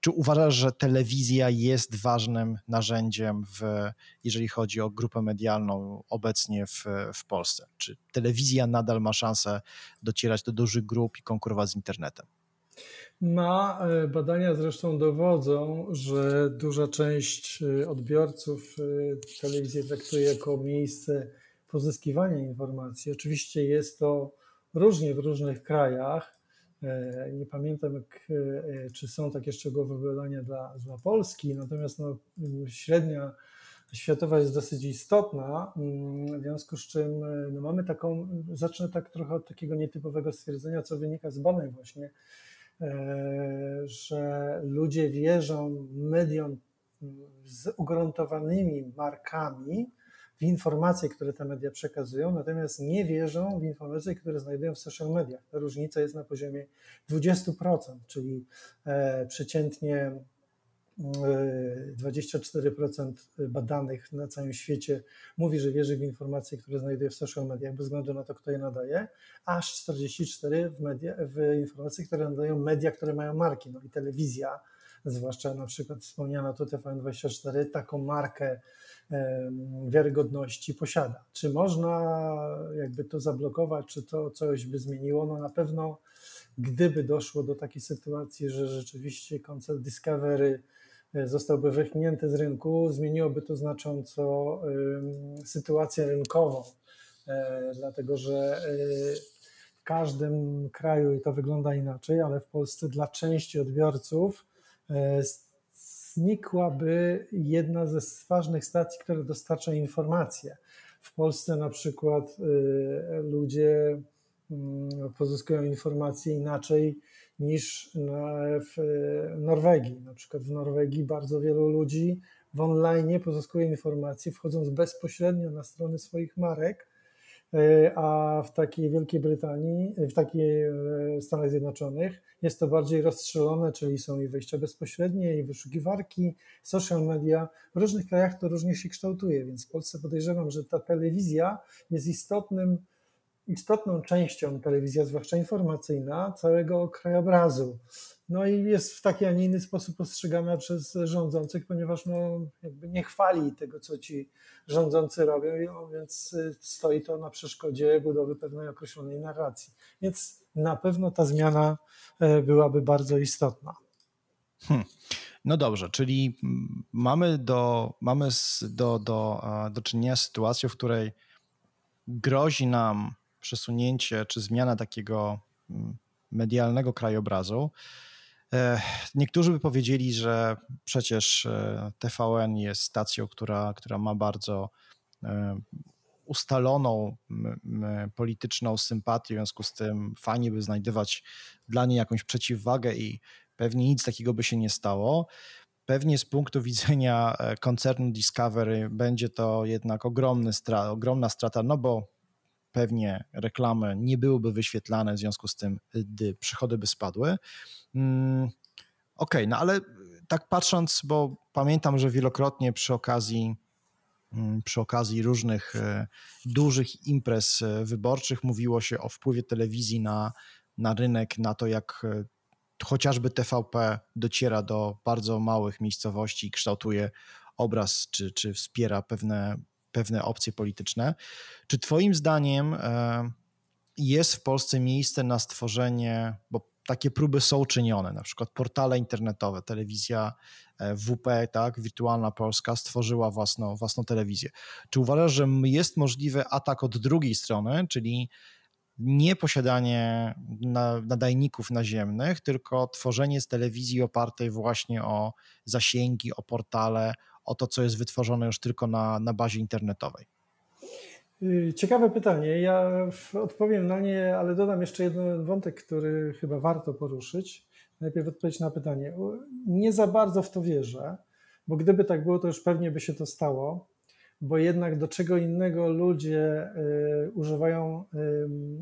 Czy uważasz, że telewizja jest ważnym narzędziem, w, jeżeli chodzi o grupę medialną obecnie w, w Polsce? Czy telewizja nadal ma szansę docierać do dużych grup i konkurować z internetem? Ma, badania zresztą dowodzą, że duża część odbiorców telewizję traktuje jako miejsce pozyskiwania informacji. Oczywiście jest to różnie w różnych krajach. Nie pamiętam, jak, czy są takie szczegółowe badania dla, dla Polski, natomiast no, średnia światowa jest dosyć istotna, w związku z czym no, mamy taką, zacznę tak trochę od takiego nietypowego stwierdzenia, co wynika z badań właśnie, że ludzie wierzą mediom z ugruntowanymi markami w informacje, które te media przekazują, natomiast nie wierzą w informacje, które znajdują w social mediach. Ta różnica jest na poziomie dwudziestu procent, czyli przeciętnie dwadzieścia cztery procent badanych na całym świecie mówi, że wierzy w informacje, które znajduje w social mediach, bez względu na to, kto je nadaje, aż czterdzieści cztery procent w, media, w informacje, które nadają media, które mają marki. No i telewizja, zwłaszcza na przykład wspomniana tu T V N dwadzieścia cztery, taką markę e, wiarygodności posiada. Czy można jakby to zablokować, czy to coś by zmieniło? No na pewno, gdyby doszło do takiej sytuacji, że rzeczywiście koncert Discovery zostałby wychnięty z rynku, zmieniłoby to znacząco y, sytuację rynkową, y, dlatego że y, w każdym kraju i to wygląda inaczej, ale w Polsce dla części odbiorców y, znikłaby jedna ze ważnych stacji, które dostarcza informacje. W Polsce na przykład y, ludzie y, pozyskują informacje inaczej niż w Norwegii. Na przykład w Norwegii bardzo wielu ludzi w online pozyskuje informacje, wchodząc bezpośrednio na strony swoich marek, a w takiej Wielkiej Brytanii, w takiej Stanach Zjednoczonych jest to bardziej rozstrzelone, czyli są i wejścia bezpośrednie, i wyszukiwarki, social media. W różnych krajach to różnie się kształtuje, więc w Polsce podejrzewam, że ta telewizja jest istotnym istotną częścią, telewizja, zwłaszcza informacyjna, całego krajobrazu. No i jest w taki, a nie inny sposób postrzegana przez rządzących, ponieważ no, jakby nie chwali tego, co ci rządzący robią, więc stoi to na przeszkodzie budowy pewnej określonej narracji. Więc na pewno ta zmiana byłaby bardzo istotna. Hmm. No dobrze, czyli mamy do, mamy do, do, do czynienia z sytuacją, w której grozi nam przesunięcie czy zmiana takiego medialnego krajobrazu. Niektórzy by powiedzieli, że przecież T V N jest stacją, która, która ma bardzo ustaloną polityczną sympatię, w związku z tym fajnie by znajdywać dla niej jakąś przeciwwagę i pewnie nic takiego by się nie stało. Pewnie z punktu widzenia koncernu Discovery będzie to jednak ogromny stra- ogromna strata, no bo pewnie reklamy nie byłyby wyświetlane, w związku z tym przychody by spadły. Okej, okay, no ale tak patrząc, bo pamiętam, że wielokrotnie przy okazji, przy okazji różnych dużych imprez wyborczych mówiło się o wpływie telewizji na, na rynek, na to, jak chociażby T V P dociera do bardzo małych miejscowości i kształtuje obraz, czy, czy wspiera pewne pewne opcje polityczne. Czy twoim zdaniem jest w Polsce miejsce na stworzenie, bo takie próby są czynione, na przykład portale internetowe, telewizja W P, tak, Wirtualna Polska stworzyła własną, własną telewizję. Czy uważasz, że jest możliwy atak od drugiej strony, czyli nieposiadanie nadajników naziemnych, tylko tworzenie z telewizji opartej właśnie o zasięgi, o portale, o to, co jest wytworzone już tylko na, na bazie internetowej? Ciekawe pytanie. Ja odpowiem na nie, ale dodam jeszcze jeden wątek, który chyba warto poruszyć. Najpierw odpowiedź na pytanie. Nie za bardzo w to wierzę, bo gdyby tak było, to już pewnie by się to stało, bo jednak do czego innego ludzie używają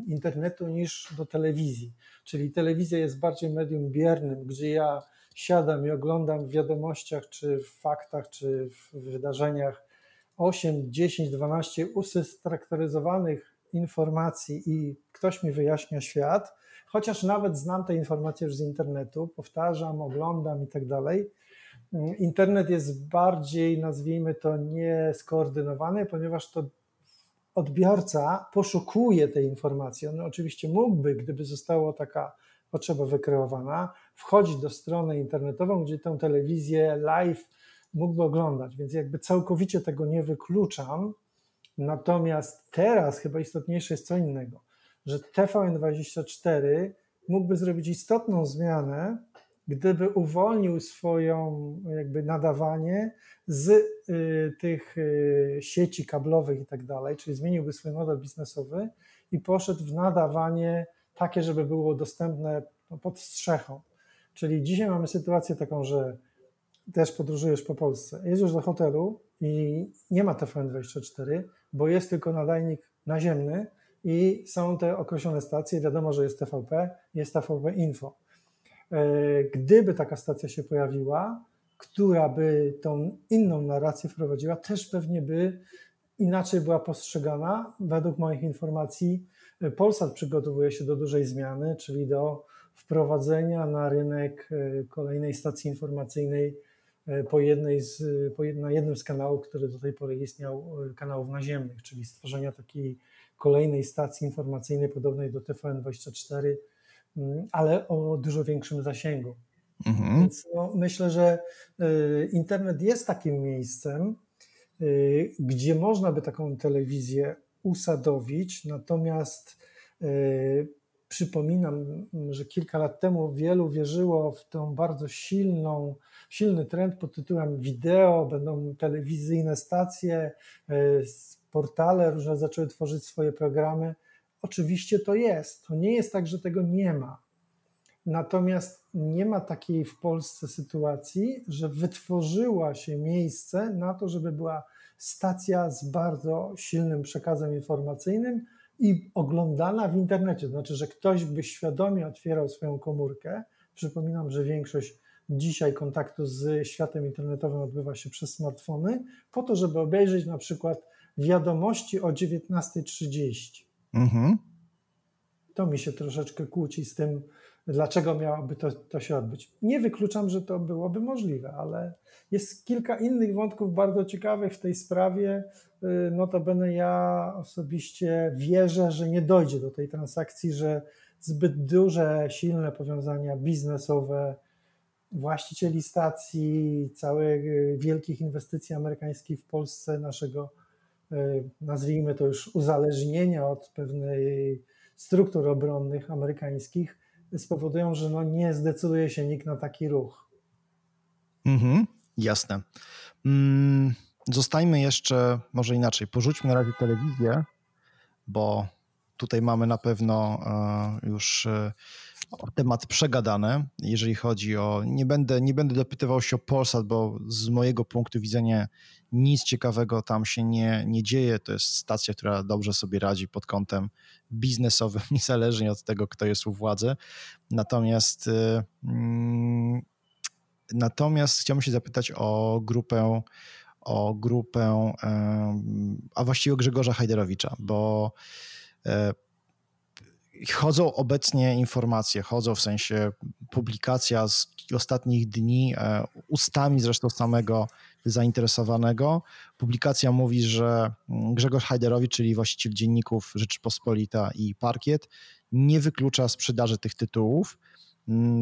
internetu niż do telewizji. Czyli telewizja jest bardziej medium biernym, gdzie ja siadam i oglądam w wiadomościach, czy w faktach, czy w wydarzeniach osiem, dziesięć, dwanaście usysteryzowanych informacji i ktoś mi wyjaśnia świat, chociaż nawet znam te informacje już z internetu, powtarzam, oglądam i tak dalej. Internet jest bardziej, nazwijmy to, nieskoordynowany, ponieważ to odbiorca poszukuje tej informacji. On oczywiście mógłby, gdyby została taka potrzeba wykreowana, wchodzić do strony internetową, gdzie tę telewizję live mógłby oglądać, więc jakby całkowicie tego nie wykluczam. Natomiast teraz chyba istotniejsze jest co innego, że T V N dwadzieścia cztery mógłby zrobić istotną zmianę, gdyby uwolnił swoją jakby nadawanie z y, tych y, sieci kablowych i tak dalej, czyli zmieniłby swój model biznesowy i poszedł w nadawanie takie, żeby było dostępne no, pod strzechą. Czyli dzisiaj mamy sytuację taką, że też podróżujesz po Polsce. Jedziesz do hotelu i nie ma T V N dwadzieścia cztery, bo jest tylko nadajnik naziemny i są te określone stacje. Wiadomo, że jest T V P, jest T V P Info. Gdyby taka stacja się pojawiła, która by tą inną narrację wprowadziła, też pewnie by inaczej była postrzegana. Według moich informacji Polsat przygotowuje się do dużej zmiany, czyli do wprowadzenia na rynek kolejnej stacji informacyjnej po jednej z, po jed, na jednym z kanałów, który do tej pory istniał, kanałów naziemnych, czyli stworzenia takiej kolejnej stacji informacyjnej podobnej do T V N dwadzieścia cztery, ale o dużo większym zasięgu. Mhm. Więc no, myślę, że internet jest takim miejscem, gdzie można by taką telewizję usadowić, natomiast przypominam, że kilka lat temu wielu wierzyło w tą bardzo silną, silny trend pod tytułem wideo, będą telewizyjne stacje, portale różne zaczęły tworzyć swoje programy. Oczywiście to jest, to nie jest tak, że tego nie ma. Natomiast nie ma takiej w Polsce sytuacji, że wytworzyła się miejsce na to, żeby była stacja z bardzo silnym przekazem informacyjnym i oglądana w internecie, to znaczy, że ktoś by świadomie otwierał swoją komórkę. Przypominam, że większość dzisiaj kontaktu z światem internetowym odbywa się przez smartfony, po to, żeby obejrzeć na przykład wiadomości o dziewiętnasta trzydzieści. Mhm. To mi się troszeczkę kłóci z tym, dlaczego miałoby to, to się odbyć. Nie wykluczam, że to byłoby możliwe, ale jest kilka innych wątków bardzo ciekawych w tej sprawie. Notabene ja osobiście wierzę, że nie dojdzie do tej transakcji, że zbyt duże, silne powiązania biznesowe właścicieli stacji, całych wielkich inwestycji amerykańskich w Polsce, naszego, nazwijmy to już, uzależnienia od pewnej struktur obronnych amerykańskich, spowodują, że no nie zdecyduje się nikt na taki ruch. Mhm, jasne. Mm, zostańmy jeszcze, może inaczej, porzućmy na razie telewizję, bo tutaj mamy na pewno y, już y, temat przegadany, jeżeli chodzi o... Nie będę, nie będę dopytywał się o Polsat, bo z mojego punktu widzenia nic ciekawego tam się nie, nie dzieje. To jest stacja, która dobrze sobie radzi pod kątem biznesowym, niezależnie od tego, kto jest u władzy. Natomiast, mm, natomiast chciałbym się zapytać o grupę, o grupę, a właściwie o Grzegorza Hajdarowicza, bo Chodzą obecnie informacje, chodzą w sensie publikacja z ostatnich dni, ustami zresztą samego zainteresowanego. Publikacja mówi, że Grzegorz Hajdarowicz, czyli właściciel dzienników Rzeczpospolita i Parkiet, nie wyklucza sprzedaży tych tytułów.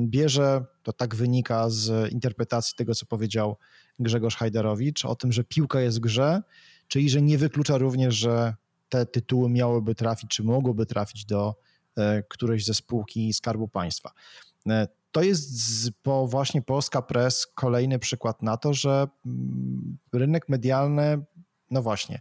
Bierze, to tak wynika z interpretacji tego, co powiedział Grzegorz Hajdarowicz, o tym, że piłka jest w grze, czyli że nie wyklucza również, że te tytuły miałyby trafić, czy mogłyby trafić do którejś ze spółki Skarbu Państwa. To jest z, po właśnie Polska Press kolejny przykład na to, że rynek medialny, no właśnie,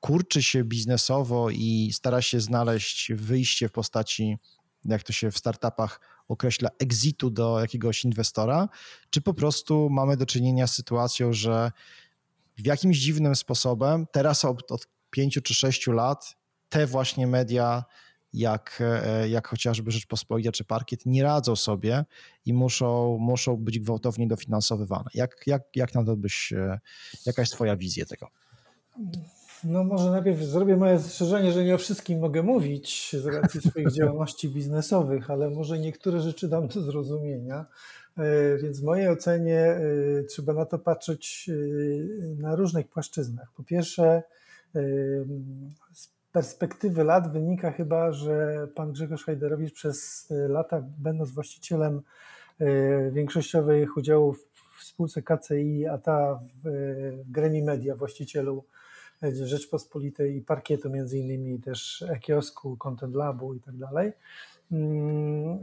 kurczy się biznesowo i stara się znaleźć wyjście w postaci, jak to się w startupach określa, exitu do jakiegoś inwestora, czy po prostu mamy do czynienia z sytuacją, że w jakimś dziwnym sposobem teraz od, od pięciu czy sześciu lat te właśnie media, jak, jak chociażby Rzeczpospolita czy Parkiet, nie radzą sobie i muszą, muszą być gwałtownie dofinansowywane. Jak, jak, jak na to byś, jaka jest twoja wizja tego? No może najpierw zrobię moje zastrzeżenie, że nie o wszystkim mogę mówić z racji swoich działalności biznesowych, ale może niektóre rzeczy dam do zrozumienia, więc w mojej ocenie trzeba na to patrzeć na różnych płaszczyznach. Po pierwsze, z perspektywy lat wynika chyba, że pan Grzegorz Hajdarowicz przez lata, będąc właścicielem większościowych udziałów w spółce K C I, a ta w gremium media, właścicielu Rzeczpospolitej i Parkietu między innymi, też e-kiosku, Content Labu i tak dalej,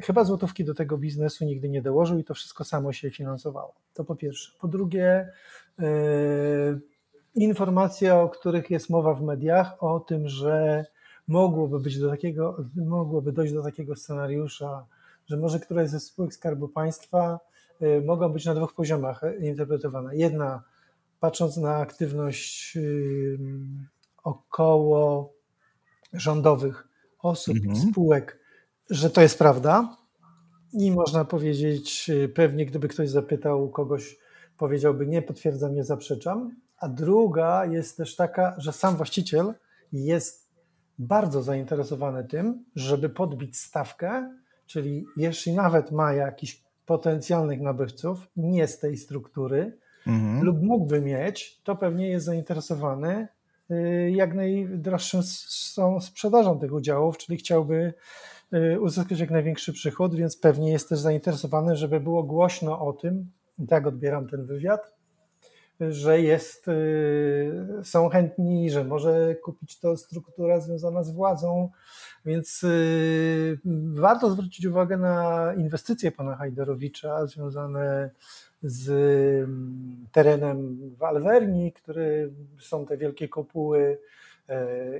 chyba złotówki do tego biznesu nigdy nie dołożył i to wszystko samo się finansowało. To po pierwsze. Po drugie, informacje, o których jest mowa w mediach, o tym, że mogłoby być do takiego, mogłoby dojść do takiego scenariusza, że może któraś ze spółek Skarbu Państwa mogą być na dwóch poziomach interpretowana. Jedna, patrząc na aktywność około rządowych osób, mhm. spółek, że to jest prawda i można powiedzieć, pewnie gdyby ktoś zapytał kogoś, powiedziałby nie, potwierdzam, nie zaprzeczam. A druga jest też taka, że sam właściciel jest bardzo zainteresowany tym, żeby podbić stawkę, czyli jeśli nawet ma jakichś potencjalnych nabywców nie z tej struktury, mhm. lub mógłby mieć, to pewnie jest zainteresowany jak najdroższą sprzedażą tych udziałów, czyli chciałby uzyskać jak największy przychód, więc pewnie jest też zainteresowany, żeby było głośno o tym, i tak odbieram ten wywiad, że jest, są chętni, że może kupić to struktura związana z władzą, więc warto zwrócić uwagę na inwestycje pana Hajdarowicza związane z terenem w Alverni, które są te wielkie kopuły,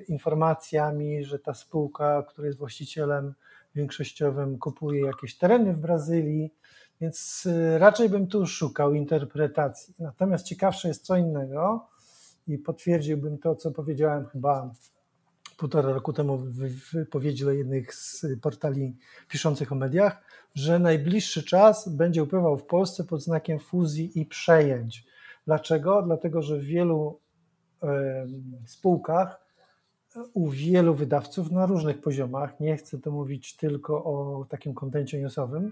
informacjami, że ta spółka, która jest właścicielem większościowym, kupuje jakieś tereny w Brazylii, więc raczej bym tu szukał interpretacji. Natomiast ciekawsze jest co innego i potwierdziłbym to, co powiedziałem chyba półtora roku temu w wypowiedzi do jednych z portali piszących o mediach, że najbliższy czas będzie upływał w Polsce pod znakiem fuzji i przejęć. Dlaczego? Dlatego, że w wielu spółkach u wielu wydawców na różnych poziomach, nie chcę tu mówić tylko o takim kontencie newsowym,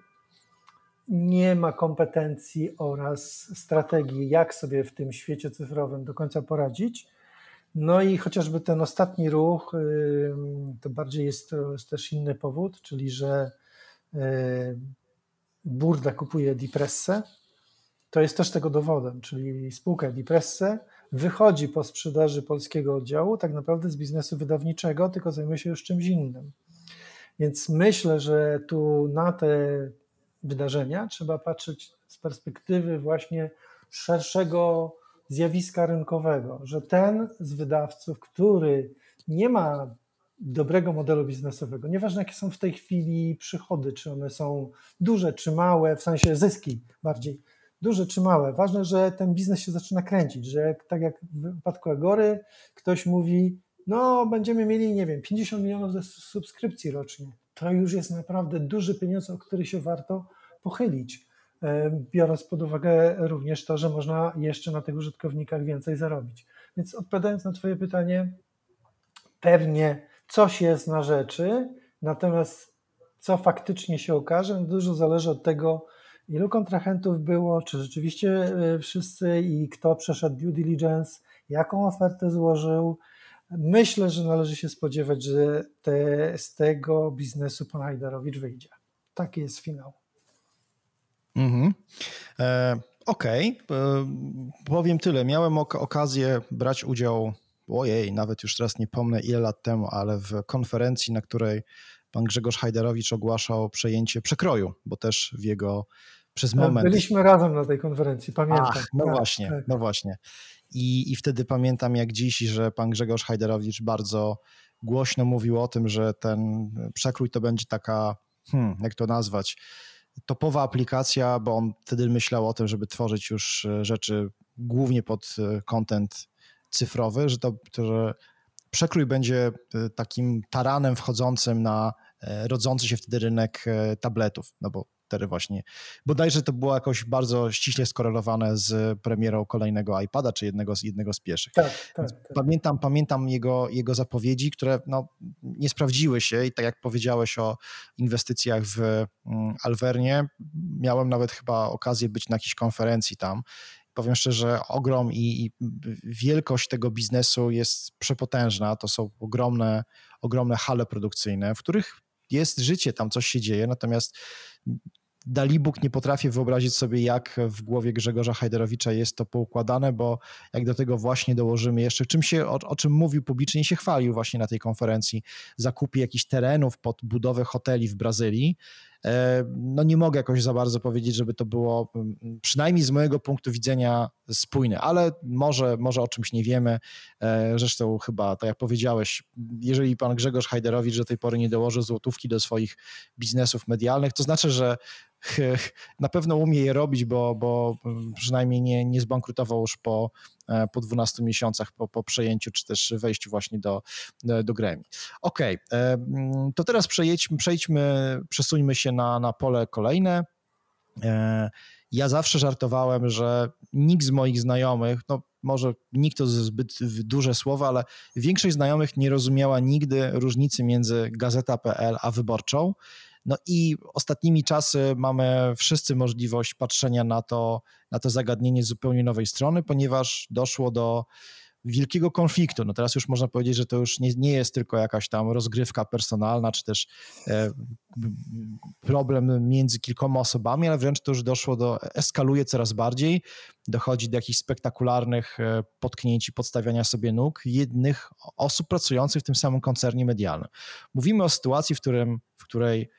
nie ma kompetencji oraz strategii, jak sobie w tym świecie cyfrowym do końca poradzić. No i chociażby ten ostatni ruch, to bardziej jest, to jest też inny powód, czyli że Burda kupuje Dipressę, to jest też tego dowodem, czyli spółka Dipressę wychodzi po sprzedaży polskiego oddziału tak naprawdę z biznesu wydawniczego, tylko zajmuje się już czymś innym. Więc myślę, że tu na te wydarzenia trzeba patrzeć z perspektywy właśnie szerszego zjawiska rynkowego, że ten z wydawców, który nie ma dobrego modelu biznesowego, nieważne jakie są w tej chwili przychody, czy one są duże czy małe, w sensie zyski bardziej, duże czy małe, ważne, że ten biznes się zaczyna kręcić, że tak jak w wypadku Agory ktoś mówi, no będziemy mieli, nie wiem, pięćdziesiąt milionów ze subskrypcji rocznie. To już jest naprawdę duży pieniądz, o który się warto pochylić, biorąc pod uwagę również to, że można jeszcze na tych użytkownikach więcej zarobić. Więc odpowiadając na twoje pytanie, pewnie coś jest na rzeczy, natomiast co faktycznie się okaże, dużo zależy od tego, ilu kontrahentów było, czy rzeczywiście wszyscy i kto przeszedł due diligence, jaką ofertę złożył. Myślę, że należy się spodziewać, że te, z tego biznesu pan Hajdarowicz wyjdzie. Taki jest finał. Mhm. E, Okej. Okay. Powiem tyle. Miałem ok- okazję brać udział, ojej, nawet już teraz nie pomnę ile lat temu, ale w konferencji, na której pan Grzegorz Hajdarowicz ogłaszał przejęcie Przekroju, bo też w jego przez tak, moment... Byliśmy razem na tej konferencji, pamiętam. Ach, no tak, właśnie, tak. no właśnie. I, I wtedy pamiętam jak dziś, że pan Grzegorz Hajdarowicz bardzo głośno mówił o tym, że ten Przekrój to będzie taka, hmm, jak to nazwać, topowa aplikacja, bo on wtedy myślał o tym, żeby tworzyć już rzeczy głównie pod content cyfrowy, że to... że Przekrój będzie takim taranem wchodzącym na rodzący się wtedy rynek tabletów, no bo wtedy właśnie, bodajże to było jakoś bardzo ściśle skorelowane z premierą kolejnego iPada, czy jednego z, jednego z pierwszych. Tak, tak, tak. Pamiętam, pamiętam jego, jego zapowiedzi, które no, nie sprawdziły się i tak jak powiedziałeś o inwestycjach w Alvernie, miałem nawet chyba okazję być na jakiejś konferencji tam. Powiem szczerze, ogrom i, i wielkość tego biznesu jest przepotężna. To są ogromne, ogromne hale produkcyjne, w których jest życie, tam coś się dzieje. Natomiast dalibóg nie potrafię wyobrazić sobie, jak w głowie Grzegorza Hajdarowicza jest to poukładane, bo jak do tego właśnie dołożymy jeszcze, czym się, o, o czym mówił publicznie, się chwalił właśnie na tej konferencji, zakupy jakichś terenów pod budowę hoteli w Brazylii. No nie mogę jakoś za bardzo powiedzieć, żeby to było przynajmniej z mojego punktu widzenia spójne, ale może, może o czymś nie wiemy. Zresztą chyba, tak jak powiedziałeś, jeżeli pan Grzegorz Hajdarowicz do tej pory nie dołoży złotówki do swoich biznesów medialnych, to znaczy, że na pewno umie je robić, bo, bo przynajmniej nie, nie zbankrutował już po, po dwunastu miesiącach po, po przejęciu, czy też wejściu właśnie do, do gremii. Okej, okay, to teraz przejdźmy, przejdźmy, przesuńmy się na, na pole kolejne. Ja zawsze żartowałem, że nikt z moich znajomych, no może nikt to zbyt duże słowa, ale większość znajomych nie rozumiała nigdy różnicy między gazeta kropka pe el a Wyborczą. No i ostatnimi czasy mamy wszyscy możliwość patrzenia na to, na to zagadnienie z zupełnie nowej strony, ponieważ doszło do wielkiego konfliktu. No teraz już można powiedzieć, że to już nie, nie jest tylko jakaś tam rozgrywka personalna, czy też e, problem między kilkoma osobami, ale wręcz to już doszło do, eskaluje coraz bardziej, dochodzi do jakichś spektakularnych potknięć i podstawiania sobie nóg jednych osób pracujących w tym samym koncernie medialnym. Mówimy o sytuacji, w, którym, w której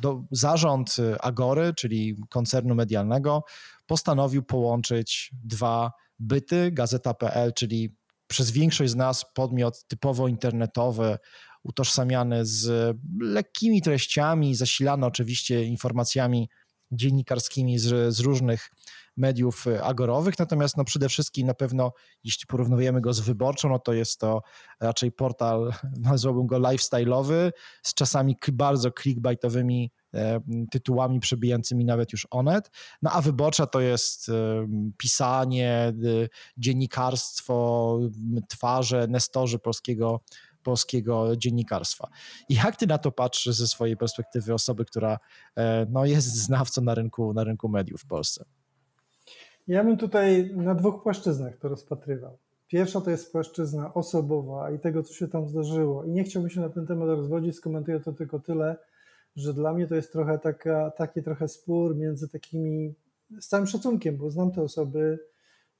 Do, zarząd Agory, czyli koncernu medialnego, postanowił połączyć dwa byty, gazeta kropka pe el, czyli przez większość z nas podmiot typowo internetowy, utożsamiany z lekkimi treściami, zasilany oczywiście informacjami dziennikarskimi z, z różnych mediów agorowych, natomiast no przede wszystkim na pewno, jeśli porównujemy go z Wyborczą, no to jest to raczej portal, nazwałbym go lifestyle'owy, z czasami bardzo clickbaitowymi e, tytułami przebijającymi nawet już Onet, no a Wyborcza to jest e, pisanie, e, dziennikarstwo, twarze, nestorzy polskiego polskiego dziennikarstwa. I jak ty na to patrzysz ze swojej perspektywy osoby, która e, no jest znawcą na rynku, na rynku mediów w Polsce? Ja bym tutaj na dwóch płaszczyznach to rozpatrywał. Pierwsza to jest płaszczyzna osobowa i tego, co się tam zdarzyło. I nie chciałbym się na ten temat rozwodzić, skomentuję to tylko tyle, że dla mnie to jest trochę taka, taki trochę spór między takimi, z całym szacunkiem, bo znam te osoby,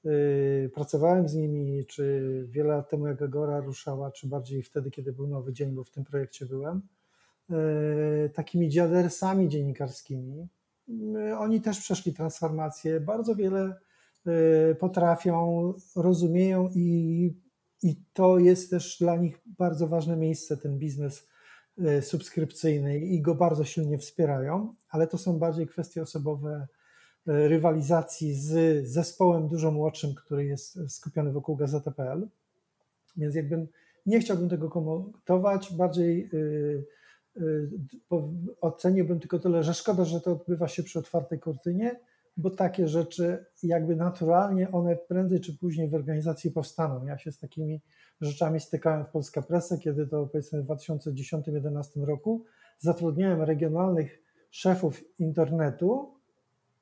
yy, pracowałem z nimi, czy wiele lat temu jak Agora ruszała, czy bardziej wtedy, kiedy był Nowy Dzień, bo w tym projekcie byłem, yy, takimi dziadersami dziennikarskimi. Oni też przeszli transformację, bardzo wiele potrafią, rozumieją i, i to jest też dla nich bardzo ważne miejsce, ten biznes subskrypcyjny i go bardzo silnie wspierają, ale to są bardziej kwestie osobowe, rywalizacji z zespołem dużo młodszym, który jest skupiony wokół gazeta kropka pe el, więc jakbym nie chciałbym tego komentować, bardziej oceniłbym tylko tyle, że szkoda, że to odbywa się przy otwartej kurtynie, bo takie rzeczy jakby naturalnie one prędzej czy później w organizacji powstaną. Ja się z takimi rzeczami stykałem w Polska Presse, kiedy to powiedzmy w dwa tysiące dziesiątym jedenastym roku, zatrudniałem regionalnych szefów internetu.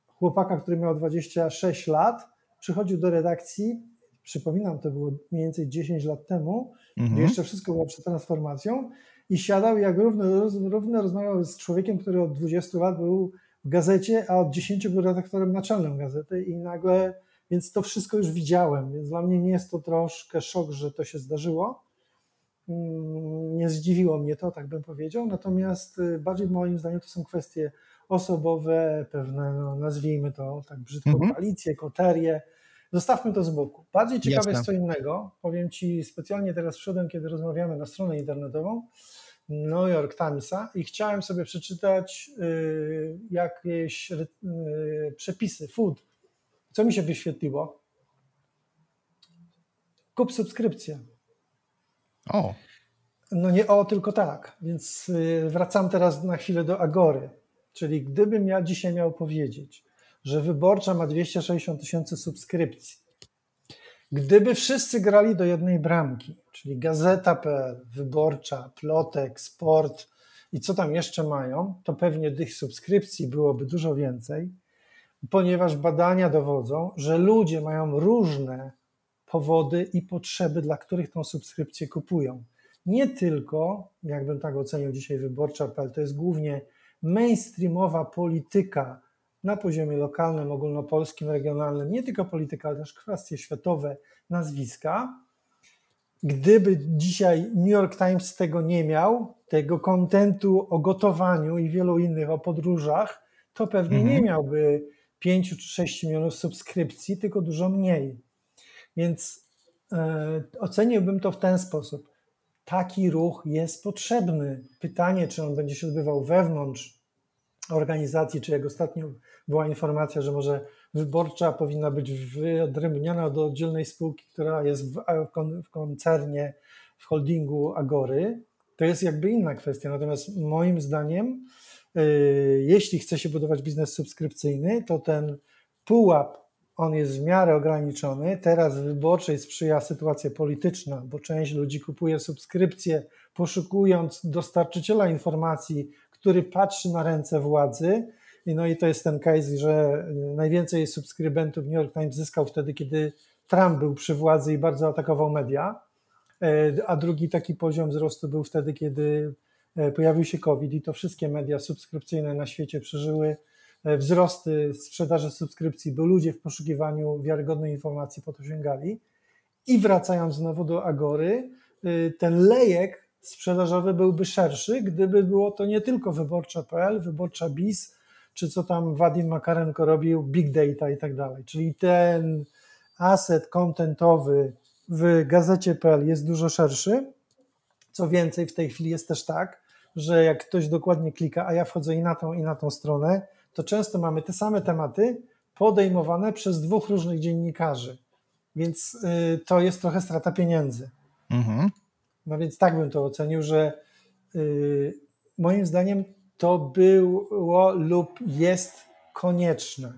Chłopaka, który miał dwadzieścia sześć lat, przychodził do redakcji, przypominam, to było mniej więcej dziesięć lat temu, mhm. gdzie jeszcze wszystko było przed transformacją, i siadał jak równo, równo rozmawiał z człowiekiem, który od dwudziestu lat był w gazecie, a od dziesięciu był redaktorem naczelnym gazety i nagle, więc to wszystko już widziałem, więc dla mnie nie jest to troszkę szok, że to się zdarzyło. Nie zdziwiło mnie to, tak bym powiedział, natomiast bardziej moim zdaniem to są kwestie osobowe, pewne, no, nazwijmy to tak brzydko, mhm. koalicje, koterie. Zostawmy to z boku. Bardziej ciekawe Jasne. Jest co innego. Powiem Ci, specjalnie teraz wszedłem, kiedy rozmawiamy, na stronę internetową New York Timesa i chciałem sobie przeczytać y, jakieś y, przepisy, food. Co mi się wyświetliło? Kup subskrypcję. O. No nie o, tylko tak. Więc y, wracam teraz na chwilę do Agory. Czyli gdybym ja dzisiaj miał powiedzieć, że Wyborcza ma dwieście sześćdziesiąt tysięcy subskrypcji. Gdyby wszyscy grali do jednej bramki, czyli gazeta kropka pe el, Wyborcza, Plotek, Sport i co tam jeszcze mają, to pewnie tych subskrypcji byłoby dużo więcej, ponieważ badania dowodzą, że ludzie mają różne powody i potrzeby, dla których tą subskrypcję kupują. Nie tylko, jakbym tak ocenił dzisiaj Wyborcza kropka pe el, to jest głównie mainstreamowa polityka na poziomie lokalnym, ogólnopolskim, regionalnym, nie tylko polityka, ale też kwestie światowe, nazwiska. Gdyby dzisiaj New York Times tego nie miał, tego kontentu o gotowaniu i wielu innych, o podróżach, to pewnie mhm. nie miałby pięć czy sześć milionów subskrypcji, tylko dużo mniej. Więc yy, oceniłbym to w ten sposób. Taki ruch jest potrzebny. Pytanie, czy on będzie się odbywał wewnątrz organizacji, czy jak ostatnio była informacja, że może Wyborcza powinna być wyodrębniona do oddzielnej spółki, która jest w koncernie, w holdingu Agory, to jest jakby inna kwestia. Natomiast moim zdaniem, jeśli chce się budować biznes subskrypcyjny, to ten pułap, on jest w miarę ograniczony. Teraz Wyborczej sprzyja sytuacja polityczna, bo część ludzi kupuje subskrypcję, poszukując dostarczyciela informacji, który patrzy na ręce władzy. No i to jest ten case, że najwięcej subskrybentów New York Times zyskał wtedy, kiedy Trump był przy władzy i bardzo atakował media, a drugi taki poziom wzrostu był wtedy, kiedy pojawił się COVID i to wszystkie media subskrypcyjne na świecie przeżyły wzrosty sprzedaży subskrypcji, bo ludzie w poszukiwaniu wiarygodnej informacji po to sięgali. I wracając znowu do Agory, ten lejek sprzedażowy byłby szerszy, gdyby było to nie tylko Wyborcza kropka pe el, Wyborcza Biz, czy co tam Wadim Makarenko robił, Big Data i tak dalej. Czyli ten asset kontentowy w gazecie kropka pe el jest dużo szerszy. Co więcej, w tej chwili jest też tak, że jak ktoś dokładnie klika, a ja wchodzę i na tą, i na tą stronę, to często mamy te same tematy podejmowane przez dwóch różnych dziennikarzy. Więc y, to jest trochę strata pieniędzy. Mhm. No więc tak bym to ocenił, że y, moim zdaniem to było lub jest konieczne.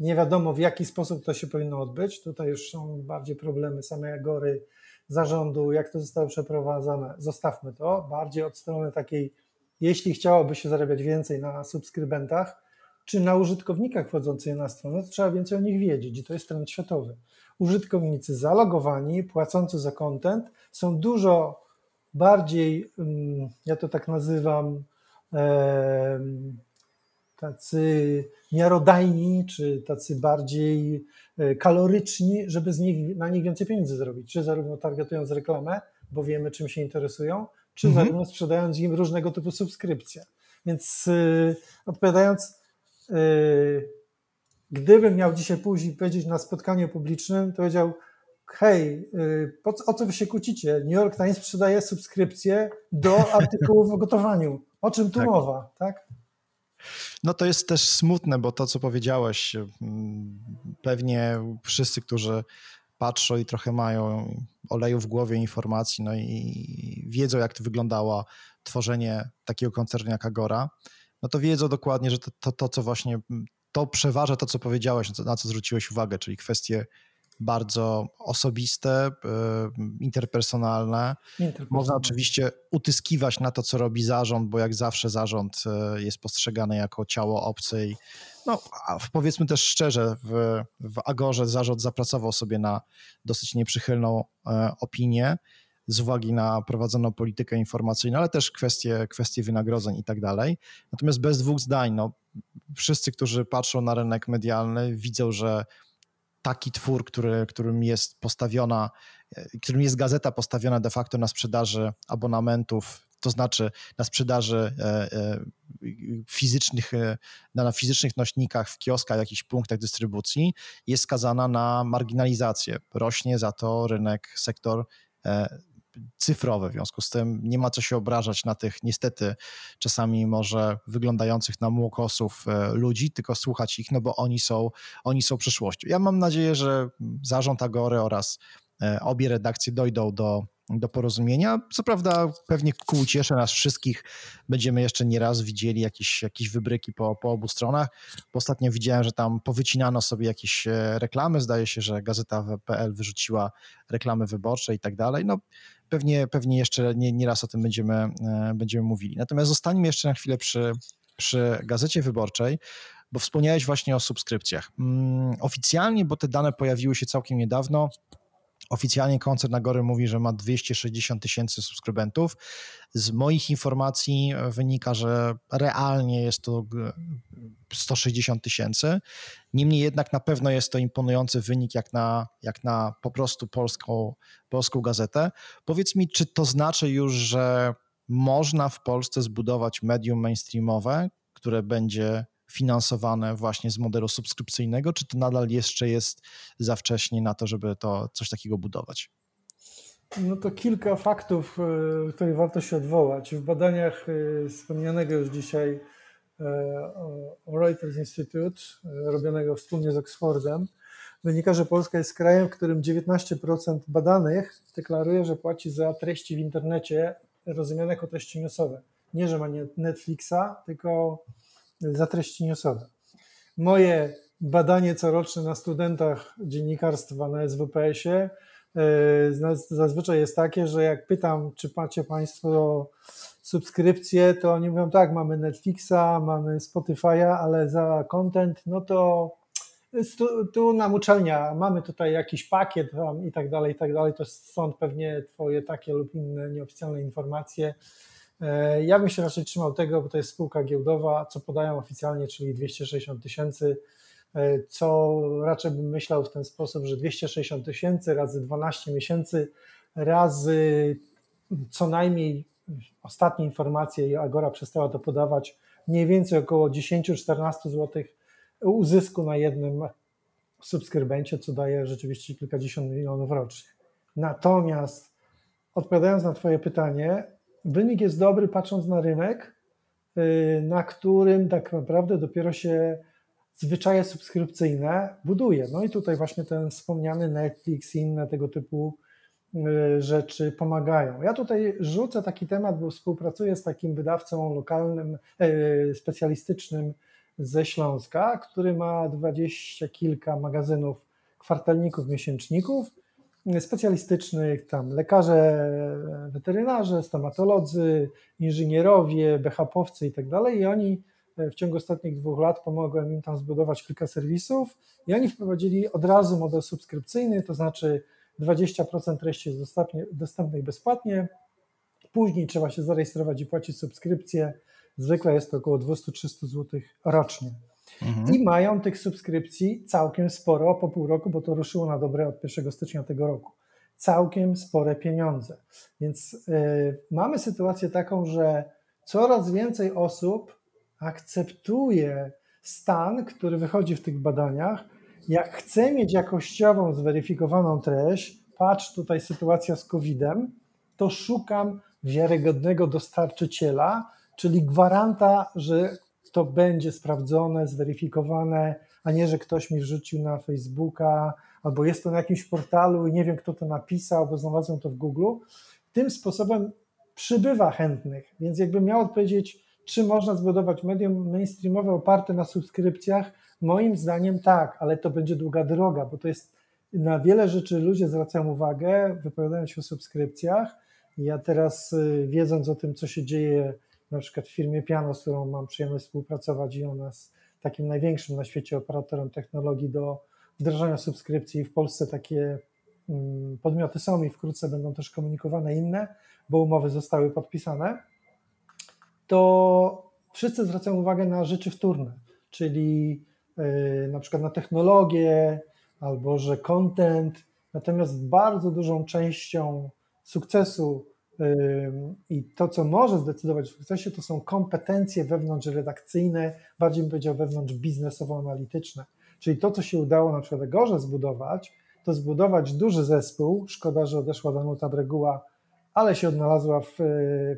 Nie wiadomo, w jaki sposób to się powinno odbyć. Tutaj już są bardziej problemy samej Agory, zarządu, jak to zostało przeprowadzone. Zostawmy to. Bardziej od strony takiej, jeśli chciałoby się zarabiać więcej na subskrybentach, czy na użytkownikach wchodzących na stronę, to trzeba więcej o nich wiedzieć i to jest trend światowy. Użytkownicy zalogowani, płacący za content są dużo bardziej, ja to tak nazywam, tacy miarodajni, czy tacy bardziej kaloryczni, żeby z nich, na nich więcej pieniędzy zrobić. Czy zarówno targetując reklamę, bo wiemy czym się interesują, czy mhm. zarówno sprzedając im różnego typu subskrypcje. Więc yy, odpowiadając, gdybym miał dzisiaj później powiedzieć na spotkaniu publicznym, to powiedział, hej, po co, o co wy się kłócicie? New York Times sprzedaje subskrypcję do artykułów o gotowaniu. O czym tu tak. mowa, tak? No to jest też smutne, bo to, co powiedziałeś, pewnie wszyscy, którzy patrzą i trochę mają oleju w głowie informacji, no i wiedzą, jak to wyglądało tworzenie takiego koncernu jak Agora, no to wiedzą dokładnie, że to, to, to co właśnie, to przeważa to, co powiedziałeś, na co, na co zwróciłeś uwagę, czyli kwestie bardzo osobiste, interpersonalne. Interpersonalne. Można oczywiście utyskiwać na to, co robi zarząd, bo jak zawsze zarząd jest postrzegany jako ciało obce i no, powiedzmy też szczerze, w, w Agorze zarząd zapracował sobie na dosyć nieprzychylną opinię z uwagi na prowadzoną politykę informacyjną, ale też kwestie, kwestie wynagrodzeń i tak dalej. Natomiast bez dwóch zdań, no, wszyscy, którzy patrzą na rynek medialny, widzą, że taki twór, który, którym jest postawiona, którym jest gazeta postawiona de facto na sprzedaży abonamentów, to znaczy na sprzedaży fizycznych, na fizycznych nośnikach, w kioskach, jakichś punktach dystrybucji, jest skazana na marginalizację. Rośnie za to rynek, sektor cyfrowy, w związku z tym nie ma co się obrażać na tych niestety czasami może wyglądających na młokosów ludzi, tylko słuchać ich, no bo oni są, oni są przyszłością. Ja mam nadzieję, że zarząd Agory oraz obie redakcje dojdą do, do porozumienia. Co prawda pewnie ku uciesze nas wszystkich będziemy jeszcze nie raz widzieli jakieś, jakieś wybryki po, po obu stronach. Ostatnio widziałem, że tam powycinano sobie jakieś reklamy. Zdaje się, że gazeta kropka pe el wyrzuciła reklamy wyborcze i tak dalej. No Pewnie, pewnie jeszcze nie, nie raz o tym będziemy, będziemy mówili. Natomiast zostańmy jeszcze na chwilę przy, przy Gazecie Wyborczej, bo wspomniałeś właśnie o subskrypcjach. Oficjalnie, bo te dane pojawiły się całkiem niedawno, oficjalnie koncern Agory mówi, że ma dwieście sześćdziesiąt tysięcy subskrybentów. Z moich informacji wynika, że realnie jest to sto sześćdziesiąt tysięcy. Niemniej jednak na pewno jest to imponujący wynik jak na, jak na po prostu polską, polską gazetę. Powiedz mi, czy to znaczy już, że można w Polsce zbudować medium mainstreamowe, które będzie finansowane właśnie z modelu subskrypcyjnego, czy to nadal jeszcze jest za wcześnie na to, żeby to coś takiego budować? No to kilka faktów, do których warto się odwołać. W badaniach wspomnianego już dzisiaj Reuters Institute, robionego wspólnie z Oxfordem, wynika, że Polska jest krajem, w którym dziewiętnaście procent badanych deklaruje, że płaci za treści w internecie rozumiane jako treści newsowe. Nie, że ma Netflixa, tylko za treści newsowe. Moje badanie coroczne na studentach dziennikarstwa na es wu pe esie zazwyczaj jest takie, że jak pytam, czy macie Państwo subskrypcję, to oni mówią tak, mamy Netflixa, mamy Spotify'a, ale za content, no to tu, tu nam uczelnia, mamy tutaj jakiś pakiet i tak dalej, i tak dalej, to stąd pewnie Twoje takie lub inne nieoficjalne informacje. Ja bym się raczej trzymał tego, bo to jest spółka giełdowa, co podają oficjalnie, czyli dwieście sześćdziesiąt tysięcy, co raczej bym myślał w ten sposób, że dwieście sześćdziesiąt tysięcy razy dwanaście miesięcy, razy co najmniej ostatnie informacje, i Agora przestała to podawać, mniej więcej około dziesięć do czternastu złotych uzysku na jednym subskrybencie, co daje rzeczywiście kilkadziesiąt milionów rocznie. Natomiast odpowiadając na Twoje pytanie, wynik jest dobry, patrząc na rynek, na którym tak naprawdę dopiero się zwyczaje subskrypcyjne buduje. No i tutaj właśnie ten wspomniany Netflix i inne tego typu rzeczy pomagają. Ja tutaj rzucę taki temat, bo współpracuję z takim wydawcą lokalnym, specjalistycznym ze Śląska, który ma dwadzieścia kilka magazynów, kwartalników, miesięczników, specjalistycznych, tam lekarze, weterynarze, stomatolodzy, inżynierowie, be ha pe owcy i tak dalej, i oni w ciągu ostatnich dwóch lat pomogłem im tam zbudować kilka serwisów i oni wprowadzili od razu model subskrypcyjny, to znaczy dwadzieścia procent treści jest dostępnych dostępne bezpłatnie, później trzeba się zarejestrować i płacić subskrypcję, zwykle jest to około dwieście do trzystu złotych rocznie. Mhm. I mają tych subskrypcji całkiem sporo po pół roku, bo to ruszyło na dobre od pierwszego stycznia tego roku. Całkiem spore pieniądze. Więc y, mamy sytuację taką, że coraz więcej osób akceptuje stan, który wychodzi w tych badaniach. Jak chce mieć jakościową, zweryfikowaną treść, patrz tutaj sytuacja z kowidem, to szukam wiarygodnego dostarczyciela, czyli gwaranta, że to będzie sprawdzone, zweryfikowane, a nie, że ktoś mi wrzucił na Facebooka, albo jest to na jakimś portalu i nie wiem, kto to napisał, bo znalazłem to w Google. Tym sposobem przybywa chętnych, więc jakbym miał odpowiedzieć, czy można zbudować medium mainstreamowe oparte na subskrypcjach, moim zdaniem tak, ale to będzie długa droga, bo to jest Na wiele rzeczy ludzie zwracają uwagę, wypowiadają się o subskrypcjach. Ja teraz, wiedząc o tym, co się dzieje na przykład w firmie Piano, z którą mam przyjemność współpracować i ona jest takim największym na świecie operatorem technologii do wdrażania subskrypcji, w Polsce takie podmioty są i wkrótce będą też komunikowane inne, bo umowy zostały podpisane, to wszyscy zwracają uwagę na rzeczy wtórne, czyli na przykład na technologię albo że content, natomiast bardzo dużą częścią sukcesu i to, co może zdecydować o sukcesie, to są kompetencje wewnątrzredakcyjne, bardziej bym powiedział wewnątrz biznesowo-analityczne, czyli to, co się udało na przykład Agorze zbudować, to zbudować duży zespoł, szkoda, że odeszła Danuta Breguła, ale się odnalazła w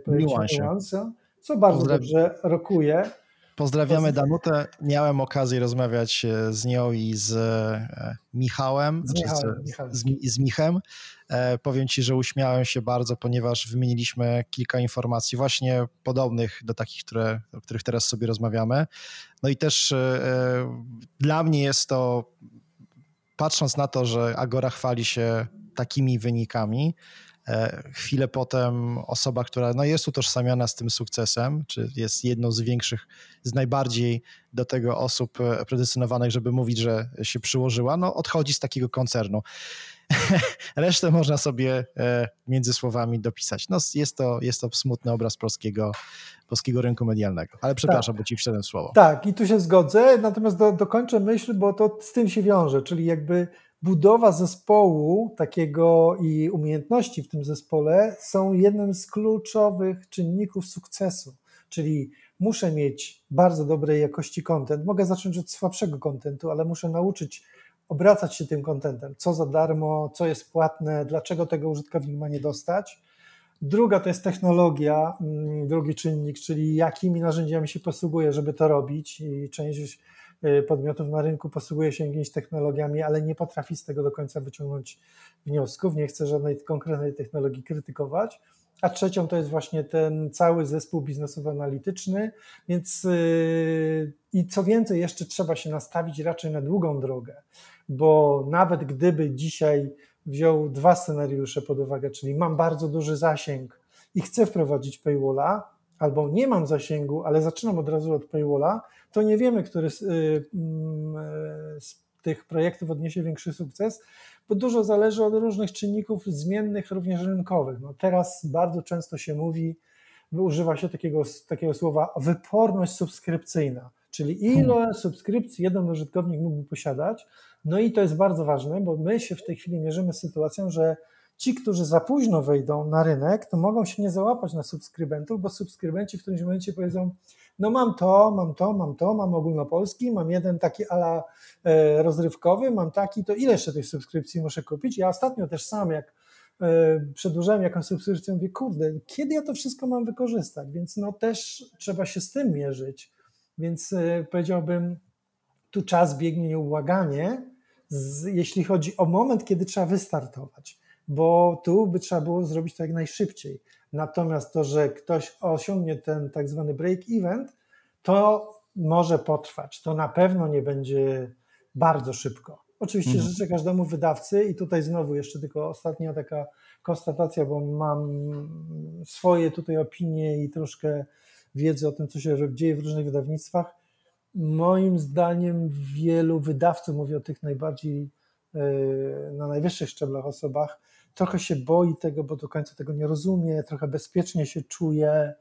projekcie Nuance, co bardzo Pozdrawiam. dobrze rokuje. Pozdrawiamy Danutę. Miałem okazję rozmawiać z nią i z Michałem, z, Michałem, z, z Michem. Powiem Ci, że uśmiałem się bardzo, ponieważ wymieniliśmy kilka informacji właśnie podobnych do takich, które, o których teraz sobie rozmawiamy. No i też dla mnie jest to, patrząc na to, że Agora chwali się takimi wynikami, chwilę potem osoba, która no jest utożsamiana z tym sukcesem, czy jest jedną z większych, z najbardziej do tego osób predysponowanych, żeby mówić, że się przyłożyła, no odchodzi z takiego koncernu. Resztę można sobie między słowami dopisać. No jest to, jest to smutny obraz polskiego, polskiego rynku medialnego. Ale przepraszam, tak, bo Ci wszedłem słowo. Tak, i tu się zgodzę, natomiast do, dokończę myśl, bo to z tym się wiąże, czyli jakby budowa zespołu takiego i umiejętności w tym zespole są jednym z kluczowych czynników sukcesu, czyli muszę mieć bardzo dobrej jakości content, mogę zacząć od słabszego contentu, ale muszę nauczyć obracać się tym contentem, co za darmo, co jest płatne, dlaczego tego użytkownik ma nie dostać. Druga to jest technologia, drugi czynnik, czyli jakimi narzędziami się posługuję, żeby to robić i część podmiotów na rynku posługuje się jakimiś technologiami, ale nie potrafi z tego do końca wyciągnąć wniosków, nie chce żadnej konkretnej technologii krytykować, a trzecią to jest właśnie ten cały zespół biznesowo-analityczny, więc yy, i co więcej jeszcze trzeba się nastawić raczej na długą drogę, bo nawet gdyby dzisiaj wziął dwa scenariusze pod uwagę, czyli mam bardzo duży zasięg i chcę wprowadzić paywalla, albo nie mam zasięgu, ale zaczynam od razu od paywalla, to nie wiemy, który z, y, z tych projektów odniesie większy sukces, bo dużo zależy od różnych czynników zmiennych, również rynkowych. No teraz bardzo często się mówi, używa się takiego, takiego słowa wyporność subskrypcyjna, czyli ile hmm. subskrypcji jeden użytkownik mógłby posiadać. No i to jest bardzo ważne, bo my się w tej chwili mierzymy z sytuacją, że ci, którzy za późno wejdą na rynek, to mogą się nie załapać na subskrybentów, bo subskrybenci w którymś momencie powiedzą, no mam to, mam to, mam to, mam ogólnopolski, mam jeden taki ala rozrywkowy, mam taki, to ile jeszcze tych subskrypcji muszę kupić? Ja ostatnio też sam, jak przedłużałem jakąś subskrypcję, mówię, kurde, kiedy ja to wszystko mam wykorzystać? Więc no też trzeba się z tym mierzyć. Więc powiedziałbym, tu czas biegnie nieubłaganie, jeśli chodzi o moment, kiedy trzeba wystartować, bo tu by trzeba było zrobić to jak najszybciej. Natomiast to, że ktoś osiągnie ten tak zwany break event, to może potrwać. To na pewno nie będzie bardzo szybko. Oczywiście mhm. życzę każdemu wydawcy i tutaj znowu jeszcze tylko ostatnia taka konstatacja, bo mam swoje tutaj opinie i troszkę wiedzy o tym, co się dzieje w różnych wydawnictwach. Moim zdaniem wielu wydawców, mówię o tych najbardziej na najwyższych szczeblach osobach, trochę się boi tego, bo do końca tego nie rozumie, trochę bezpiecznie się czuje.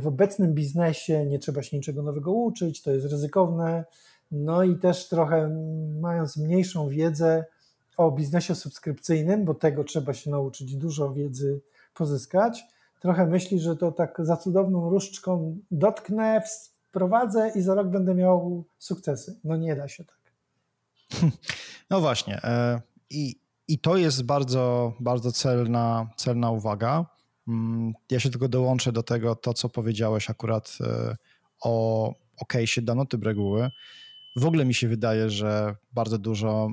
W obecnym biznesie nie trzeba się niczego nowego uczyć, to jest ryzykowne. No i też trochę mając mniejszą wiedzę o biznesie subskrypcyjnym, bo tego trzeba się nauczyć, dużo wiedzy pozyskać, trochę myśli, że to tak za cudowną różdżką dotknę, wprowadzę i za rok będę miał sukcesy. No nie da się tak. No właśnie. I I to jest bardzo, bardzo celna, celna uwaga. Ja się tylko dołączę do tego, to co powiedziałeś akurat o, o case'ie Danuty Breguły. W ogóle mi się wydaje, że bardzo dużo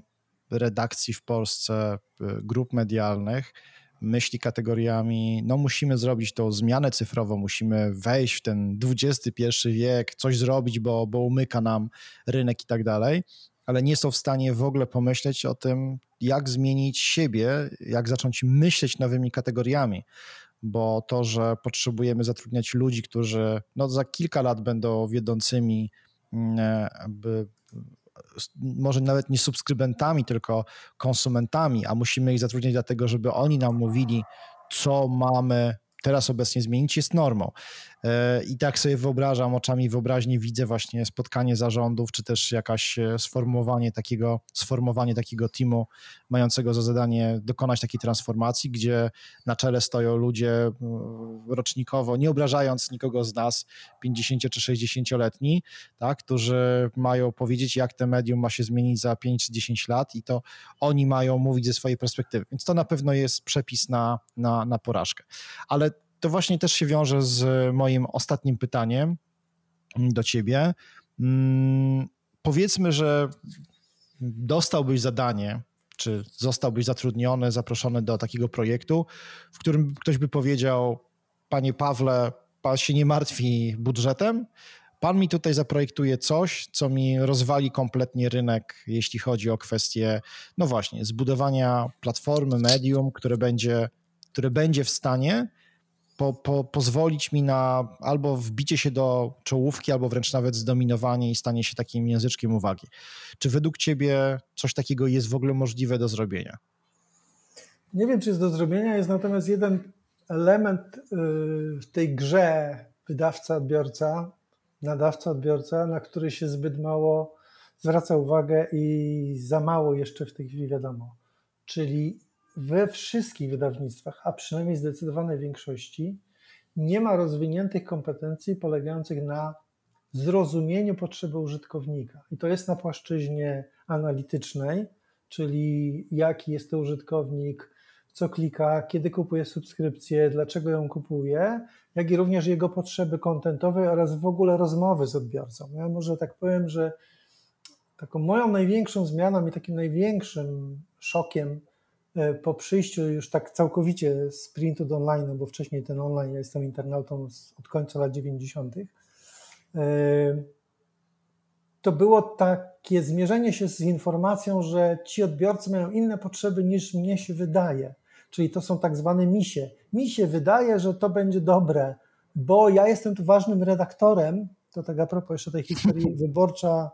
redakcji w Polsce, grup medialnych myśli kategoriami, no musimy zrobić tą zmianę cyfrową, musimy wejść w ten dwudziesty pierwszy wiek, coś zrobić, bo, bo umyka nam rynek i tak dalej. ale nie są w stanie w ogóle pomyśleć o tym, jak zmienić siebie, jak zacząć myśleć nowymi kategoriami, bo to, że potrzebujemy zatrudniać ludzi, którzy no, za kilka lat będą wiodącymi, by, może nawet nie subskrybentami, tylko konsumentami, a musimy ich zatrudniać dlatego, żeby oni nam mówili, co mamy teraz obecnie zmienić, jest normą. I tak sobie wyobrażam, oczami wyobraźni widzę właśnie spotkanie zarządów, czy też jakaś sformułowanie takiego, sformowanie takiego teamu mającego za zadanie dokonać takiej transformacji, gdzie na czele stoją ludzie rocznikowo, nie obrażając nikogo z nas, pięćdziesięcio- czy sześćdziesięcioletni, tak, którzy mają powiedzieć, jak to medium ma się zmienić za pięć czy dziesięć lat i to oni mają mówić ze swojej perspektywy. Więc to na pewno jest przepis na, na, na porażkę. Ale to właśnie też się wiąże z moim ostatnim pytaniem do ciebie. Hmm, powiedzmy, że dostałbyś zadanie, czy zostałbyś zatrudniony, zaproszony do takiego projektu, w którym ktoś by powiedział: panie Pawle, pan się nie martwi budżetem, pan mi tutaj zaprojektuje coś, co mi rozwali kompletnie rynek, jeśli chodzi o kwestię, no właśnie, zbudowania platformy, medium, które będzie, które będzie w stanie Po, po, pozwolić mi na albo wbicie się do czołówki, albo wręcz nawet zdominowanie i stanie się takim języczkiem uwagi. Czy według ciebie coś takiego jest w ogóle możliwe do zrobienia? Nie wiem, czy jest do zrobienia, jest natomiast jeden element w tej grze wydawca-odbiorca, nadawca-odbiorca, na który się zbyt mało zwraca uwagę i za mało jeszcze w tej chwili wiadomo. Czyli we wszystkich wydawnictwach, a przynajmniej zdecydowanej większości, nie ma rozwiniętych kompetencji polegających na zrozumieniu potrzeby użytkownika. I to jest na płaszczyźnie analitycznej, czyli jaki jest to użytkownik, co klika, kiedy kupuje subskrypcję, dlaczego ją kupuje, jak i również jego potrzeby kontentowe oraz w ogóle rozmowy z odbiorcą. Ja może tak powiem, że taką moją największą zmianą i takim największym szokiem po przyjściu już tak całkowicie z printu do online, bo wcześniej ten online, ja jestem internautą od końca lat dziewięćdziesiątych, to było takie zmierzenie się z informacją, że ci odbiorcy mają inne potrzeby niż mnie się wydaje. Czyli to są tak zwane misie. Mi się wydaje, że to będzie dobre, bo ja jestem tu ważnym redaktorem, to tak a propos jeszcze tej historii Wyborcza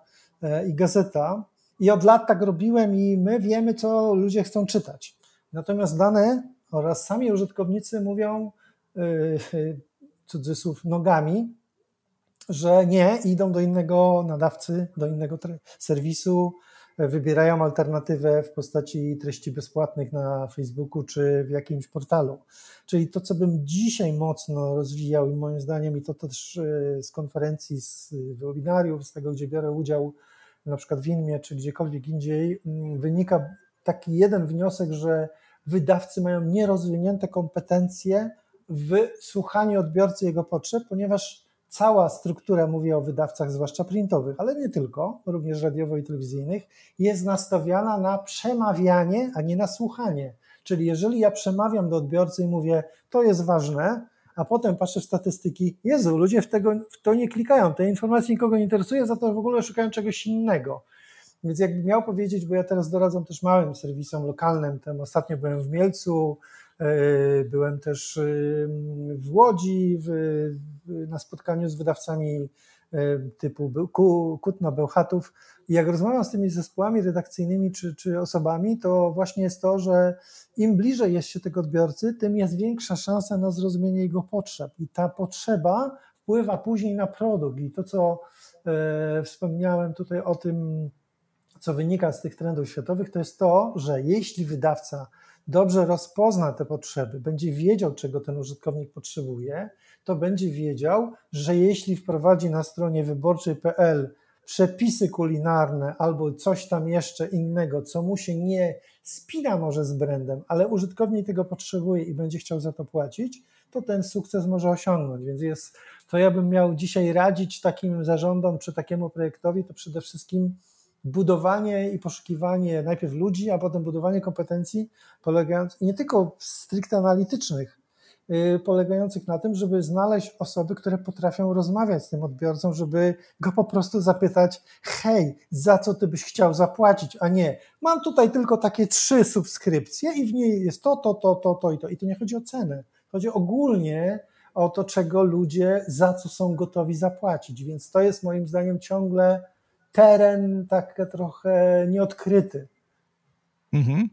i Gazeta, i od lat tak robiłem i my wiemy, co ludzie chcą czytać. Natomiast dane oraz sami użytkownicy mówią, yy, cudzysłów, nogami, że nie, idą do innego nadawcy, do innego tre- serwisu, yy, wybierają alternatywę w postaci treści bezpłatnych na Facebooku czy w jakimś portalu. Czyli to, co bym dzisiaj mocno rozwijał i moim zdaniem, i to też yy, z konferencji, z yy, webinariów, z tego, gdzie biorę udział, na przykład w Inmie czy gdziekolwiek indziej, wynika taki jeden wniosek, że wydawcy mają nierozwinięte kompetencje w słuchaniu odbiorcy jego potrzeb, ponieważ cała struktura, mówię o wydawcach, zwłaszcza printowych, ale nie tylko, również radiowo i telewizyjnych, jest nastawiana na przemawianie, a nie na słuchanie. Czyli jeżeli ja przemawiam do odbiorcy i mówię, to jest ważne, a potem patrzę w statystyki, Jezu, ludzie w, tego, w to nie klikają, te informacje nikogo nie interesują, za to w ogóle szukają czegoś innego. Więc jakbym miał powiedzieć, bo ja teraz doradzam też małym serwisom lokalnym, tam ostatnio byłem w Mielcu, yy, byłem też yy, w Łodzi, w, yy, na spotkaniu z wydawcami yy, typu Kutno, Bełchatów. I jak rozmawiam z tymi zespołami redakcyjnymi czy, czy osobami, to właśnie jest to, że im bliżej jest się tego odbiorcy, tym jest większa szansa na zrozumienie jego potrzeb. I ta potrzeba wpływa później na produkt. I to, co e, wspomniałem tutaj o tym, co wynika z tych trendów światowych, to jest to, że jeśli wydawca dobrze rozpozna te potrzeby, będzie wiedział, czego ten użytkownik potrzebuje, to będzie wiedział, że jeśli wprowadzi na stronie wyborczej kropka pe el przepisy kulinarne albo coś tam jeszcze innego, co mu się nie spina może z brandem, ale użytkownik tego potrzebuje i będzie chciał za to płacić, to ten sukces może osiągnąć. Więc jest, to ja bym miał dzisiaj radzić takim zarządom czy takiemu projektowi, to przede wszystkim budowanie i poszukiwanie najpierw ludzi, a potem budowanie kompetencji polegających nie tylko stricte analitycznych, polegających na tym, żeby znaleźć osoby, które potrafią rozmawiać z tym odbiorcą, żeby go po prostu zapytać, hej, za co ty byś chciał zapłacić, a nie, mam tutaj tylko takie trzy subskrypcje i w niej jest to, to, to, to, to i to. I to nie chodzi o cenę, chodzi ogólnie o to, czego ludzie, za co są gotowi zapłacić, więc to jest moim zdaniem ciągle teren tak trochę nieodkryty. Mhm.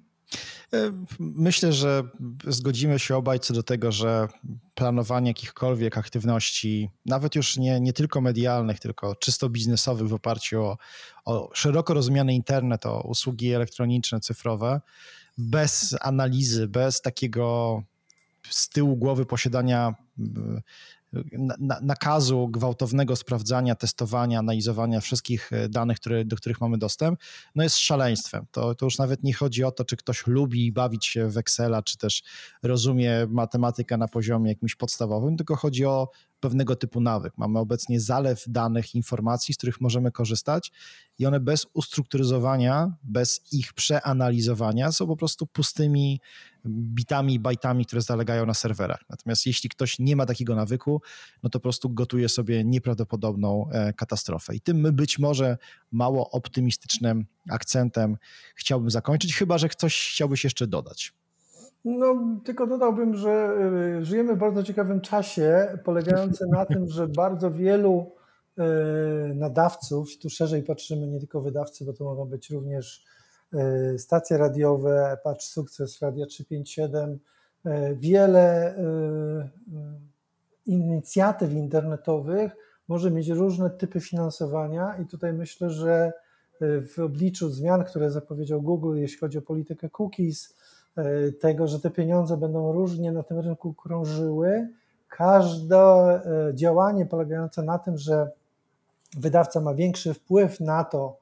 Myślę, że zgodzimy się obaj co do tego, że planowanie jakichkolwiek aktywności, nawet już nie, nie tylko medialnych, tylko czysto biznesowych w oparciu o, o szeroko rozumiany internet, o usługi elektroniczne, cyfrowe, bez analizy, bez takiego z tyłu głowy posiadania na, na, nakazu gwałtownego sprawdzania, testowania, analizowania wszystkich danych, które, do których mamy dostęp, no jest szaleństwem. To, to już nawet nie chodzi o to, czy ktoś lubi bawić się w Excela, czy też rozumie matematykę na poziomie jakimś podstawowym, tylko chodzi o pewnego typu nawyk. Mamy obecnie zalew danych, informacji, z których możemy korzystać i one bez ustrukturyzowania, bez ich przeanalizowania są po prostu pustymi bitami i bajtami, które zalegają na serwerach. Natomiast jeśli ktoś nie ma takiego nawyku, no to po prostu gotuje sobie nieprawdopodobną katastrofę. I tym być może mało optymistycznym akcentem chciałbym zakończyć, chyba że ktoś chciałbyś jeszcze dodać. No, tylko dodałbym, że żyjemy w bardzo ciekawym czasie, polegającym na tym, że bardzo wielu nadawców, tu szerzej patrzymy, nie tylko wydawcy, bo to mogą być również stacje radiowe, Patrz Sukces, Radia trzysta pięćdziesiąt siedem, wiele inicjatyw internetowych może mieć różne typy finansowania i tutaj myślę, że w obliczu zmian, które zapowiedział Google, jeśli chodzi o politykę cookies, tego, że te pieniądze będą różnie na tym rynku krążyły. Każde działanie polegające na tym, że wydawca ma większy wpływ na to,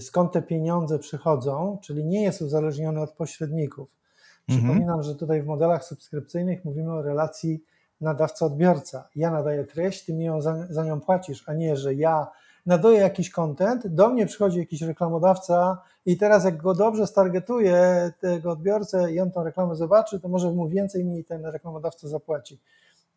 skąd te pieniądze przychodzą, czyli nie jest uzależniony od pośredników. Przypominam, mhm. że tutaj w modelach subskrypcyjnych mówimy o relacji nadawca-odbiorca. Ja nadaję treść, ty mi ją za, za nią płacisz, a nie, że ja nadaję jakiś content, do mnie przychodzi jakiś reklamodawca i teraz jak go dobrze stargetuję, tego odbiorcę i on tą reklamę zobaczy, to może mu więcej mniej ten reklamodawca zapłaci.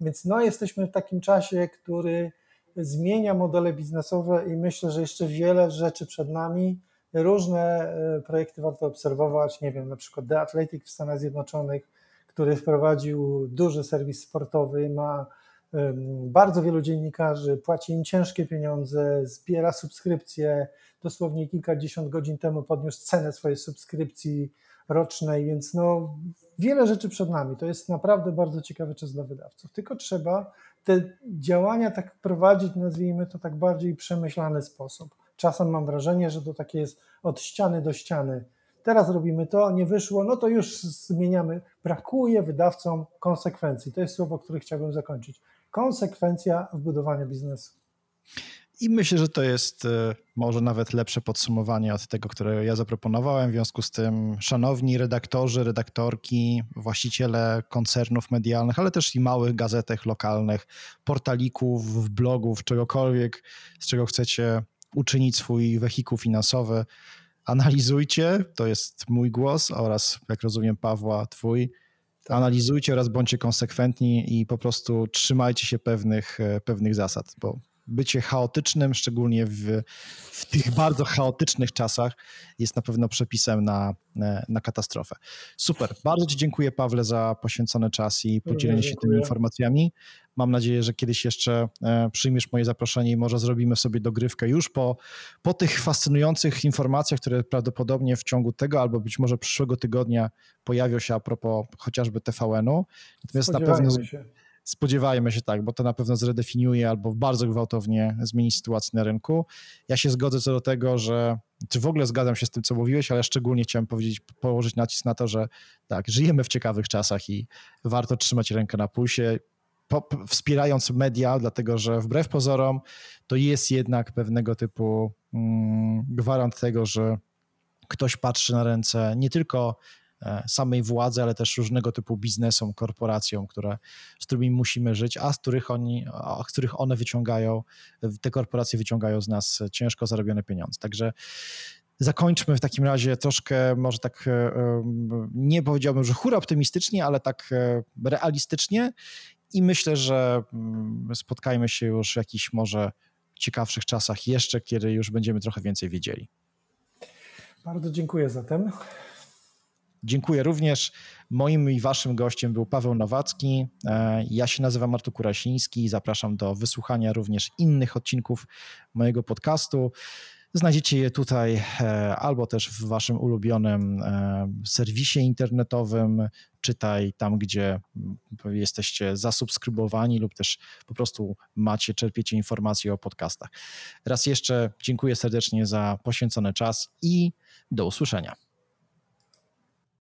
Więc no jesteśmy w takim czasie, który zmienia modele biznesowe i myślę, że jeszcze wiele rzeczy przed nami. Różne projekty warto obserwować, nie wiem, na przykład The Athletic w Stanach Zjednoczonych, który wprowadził duży serwis sportowy, ma bardzo wielu dziennikarzy, płaci im ciężkie pieniądze, zbiera subskrypcje, dosłownie kilkadziesiąt godzin temu podniósł cenę swojej subskrypcji rocznej, więc no wiele rzeczy przed nami. To jest naprawdę bardzo ciekawy czas dla wydawców, tylko trzeba te działania tak prowadzić, nazwijmy to tak bardziej przemyślany sposób. Czasem mam wrażenie, że to takie jest od ściany do ściany. Teraz robimy to, nie wyszło, no to już zmieniamy. Brakuje wydawcom konsekwencji. To jest słowo, które chciałbym zakończyć. Konsekwencja w budowaniu biznesu. I myślę, że to jest może nawet lepsze podsumowanie od tego, które ja zaproponowałem. W związku z tym, szanowni redaktorzy, redaktorki, właściciele koncernów medialnych, ale też i małych gazetek lokalnych, portalików, blogów, czegokolwiek, z czego chcecie uczynić swój wehikuł finansowy, analizujcie, to jest mój głos oraz, jak rozumiem, Pawła, twój. Analizujcie oraz bądźcie konsekwentni i po prostu trzymajcie się pewnych, pewnych zasad, bo bycie chaotycznym, szczególnie w, w tych bardzo chaotycznych czasach, jest na pewno przepisem na, na katastrofę. Super, bardzo ci dziękuję, Pawle, za poświęcony czas i podzielenie dziękuję. się tymi informacjami. Mam nadzieję, że kiedyś jeszcze przyjmiesz moje zaproszenie i może zrobimy sobie dogrywkę już po, po tych fascynujących informacjach, które prawdopodobnie w ciągu tego albo być może przyszłego tygodnia pojawią się a propos chociażby T V N-u. Natomiast na pewno się. Spodziewajmy się tak, bo to na pewno zredefiniuje albo bardzo gwałtownie zmieni sytuację na rynku. Ja się zgodzę co do tego, że czy w ogóle zgadzam się z tym, co mówiłeś, ale szczególnie chciałem powiedzieć, położyć nacisk na to, że tak, żyjemy w ciekawych czasach i warto trzymać rękę na pulsie, wspierając media, dlatego że wbrew pozorom to jest jednak pewnego typu gwarant tego, że ktoś patrzy na ręce nie tylko samej władzy, ale też różnego typu biznesom, korporacjom, które, z którymi musimy żyć, a z których, oni, a z których one wyciągają, te korporacje wyciągają z nas ciężko zarobione pieniądze. Także zakończmy w takim razie troszkę, może tak nie powiedziałbym, że hura optymistycznie, ale tak realistycznie i myślę, że spotkajmy się już w jakichś może ciekawszych czasach jeszcze, kiedy już będziemy trochę więcej wiedzieli. Bardzo dziękuję za ten. Dziękuję również. Moim i waszym gościem był Paweł Nowacki. Ja się nazywam Artur Kurasiński i zapraszam do wysłuchania również innych odcinków mojego podcastu. Znajdziecie je tutaj albo też w waszym ulubionym serwisie internetowym, czytaj tam, gdzie jesteście zasubskrybowani lub też po prostu macie, czerpiecie informacje o podcastach. Raz jeszcze dziękuję serdecznie za poświęcony czas i do usłyszenia.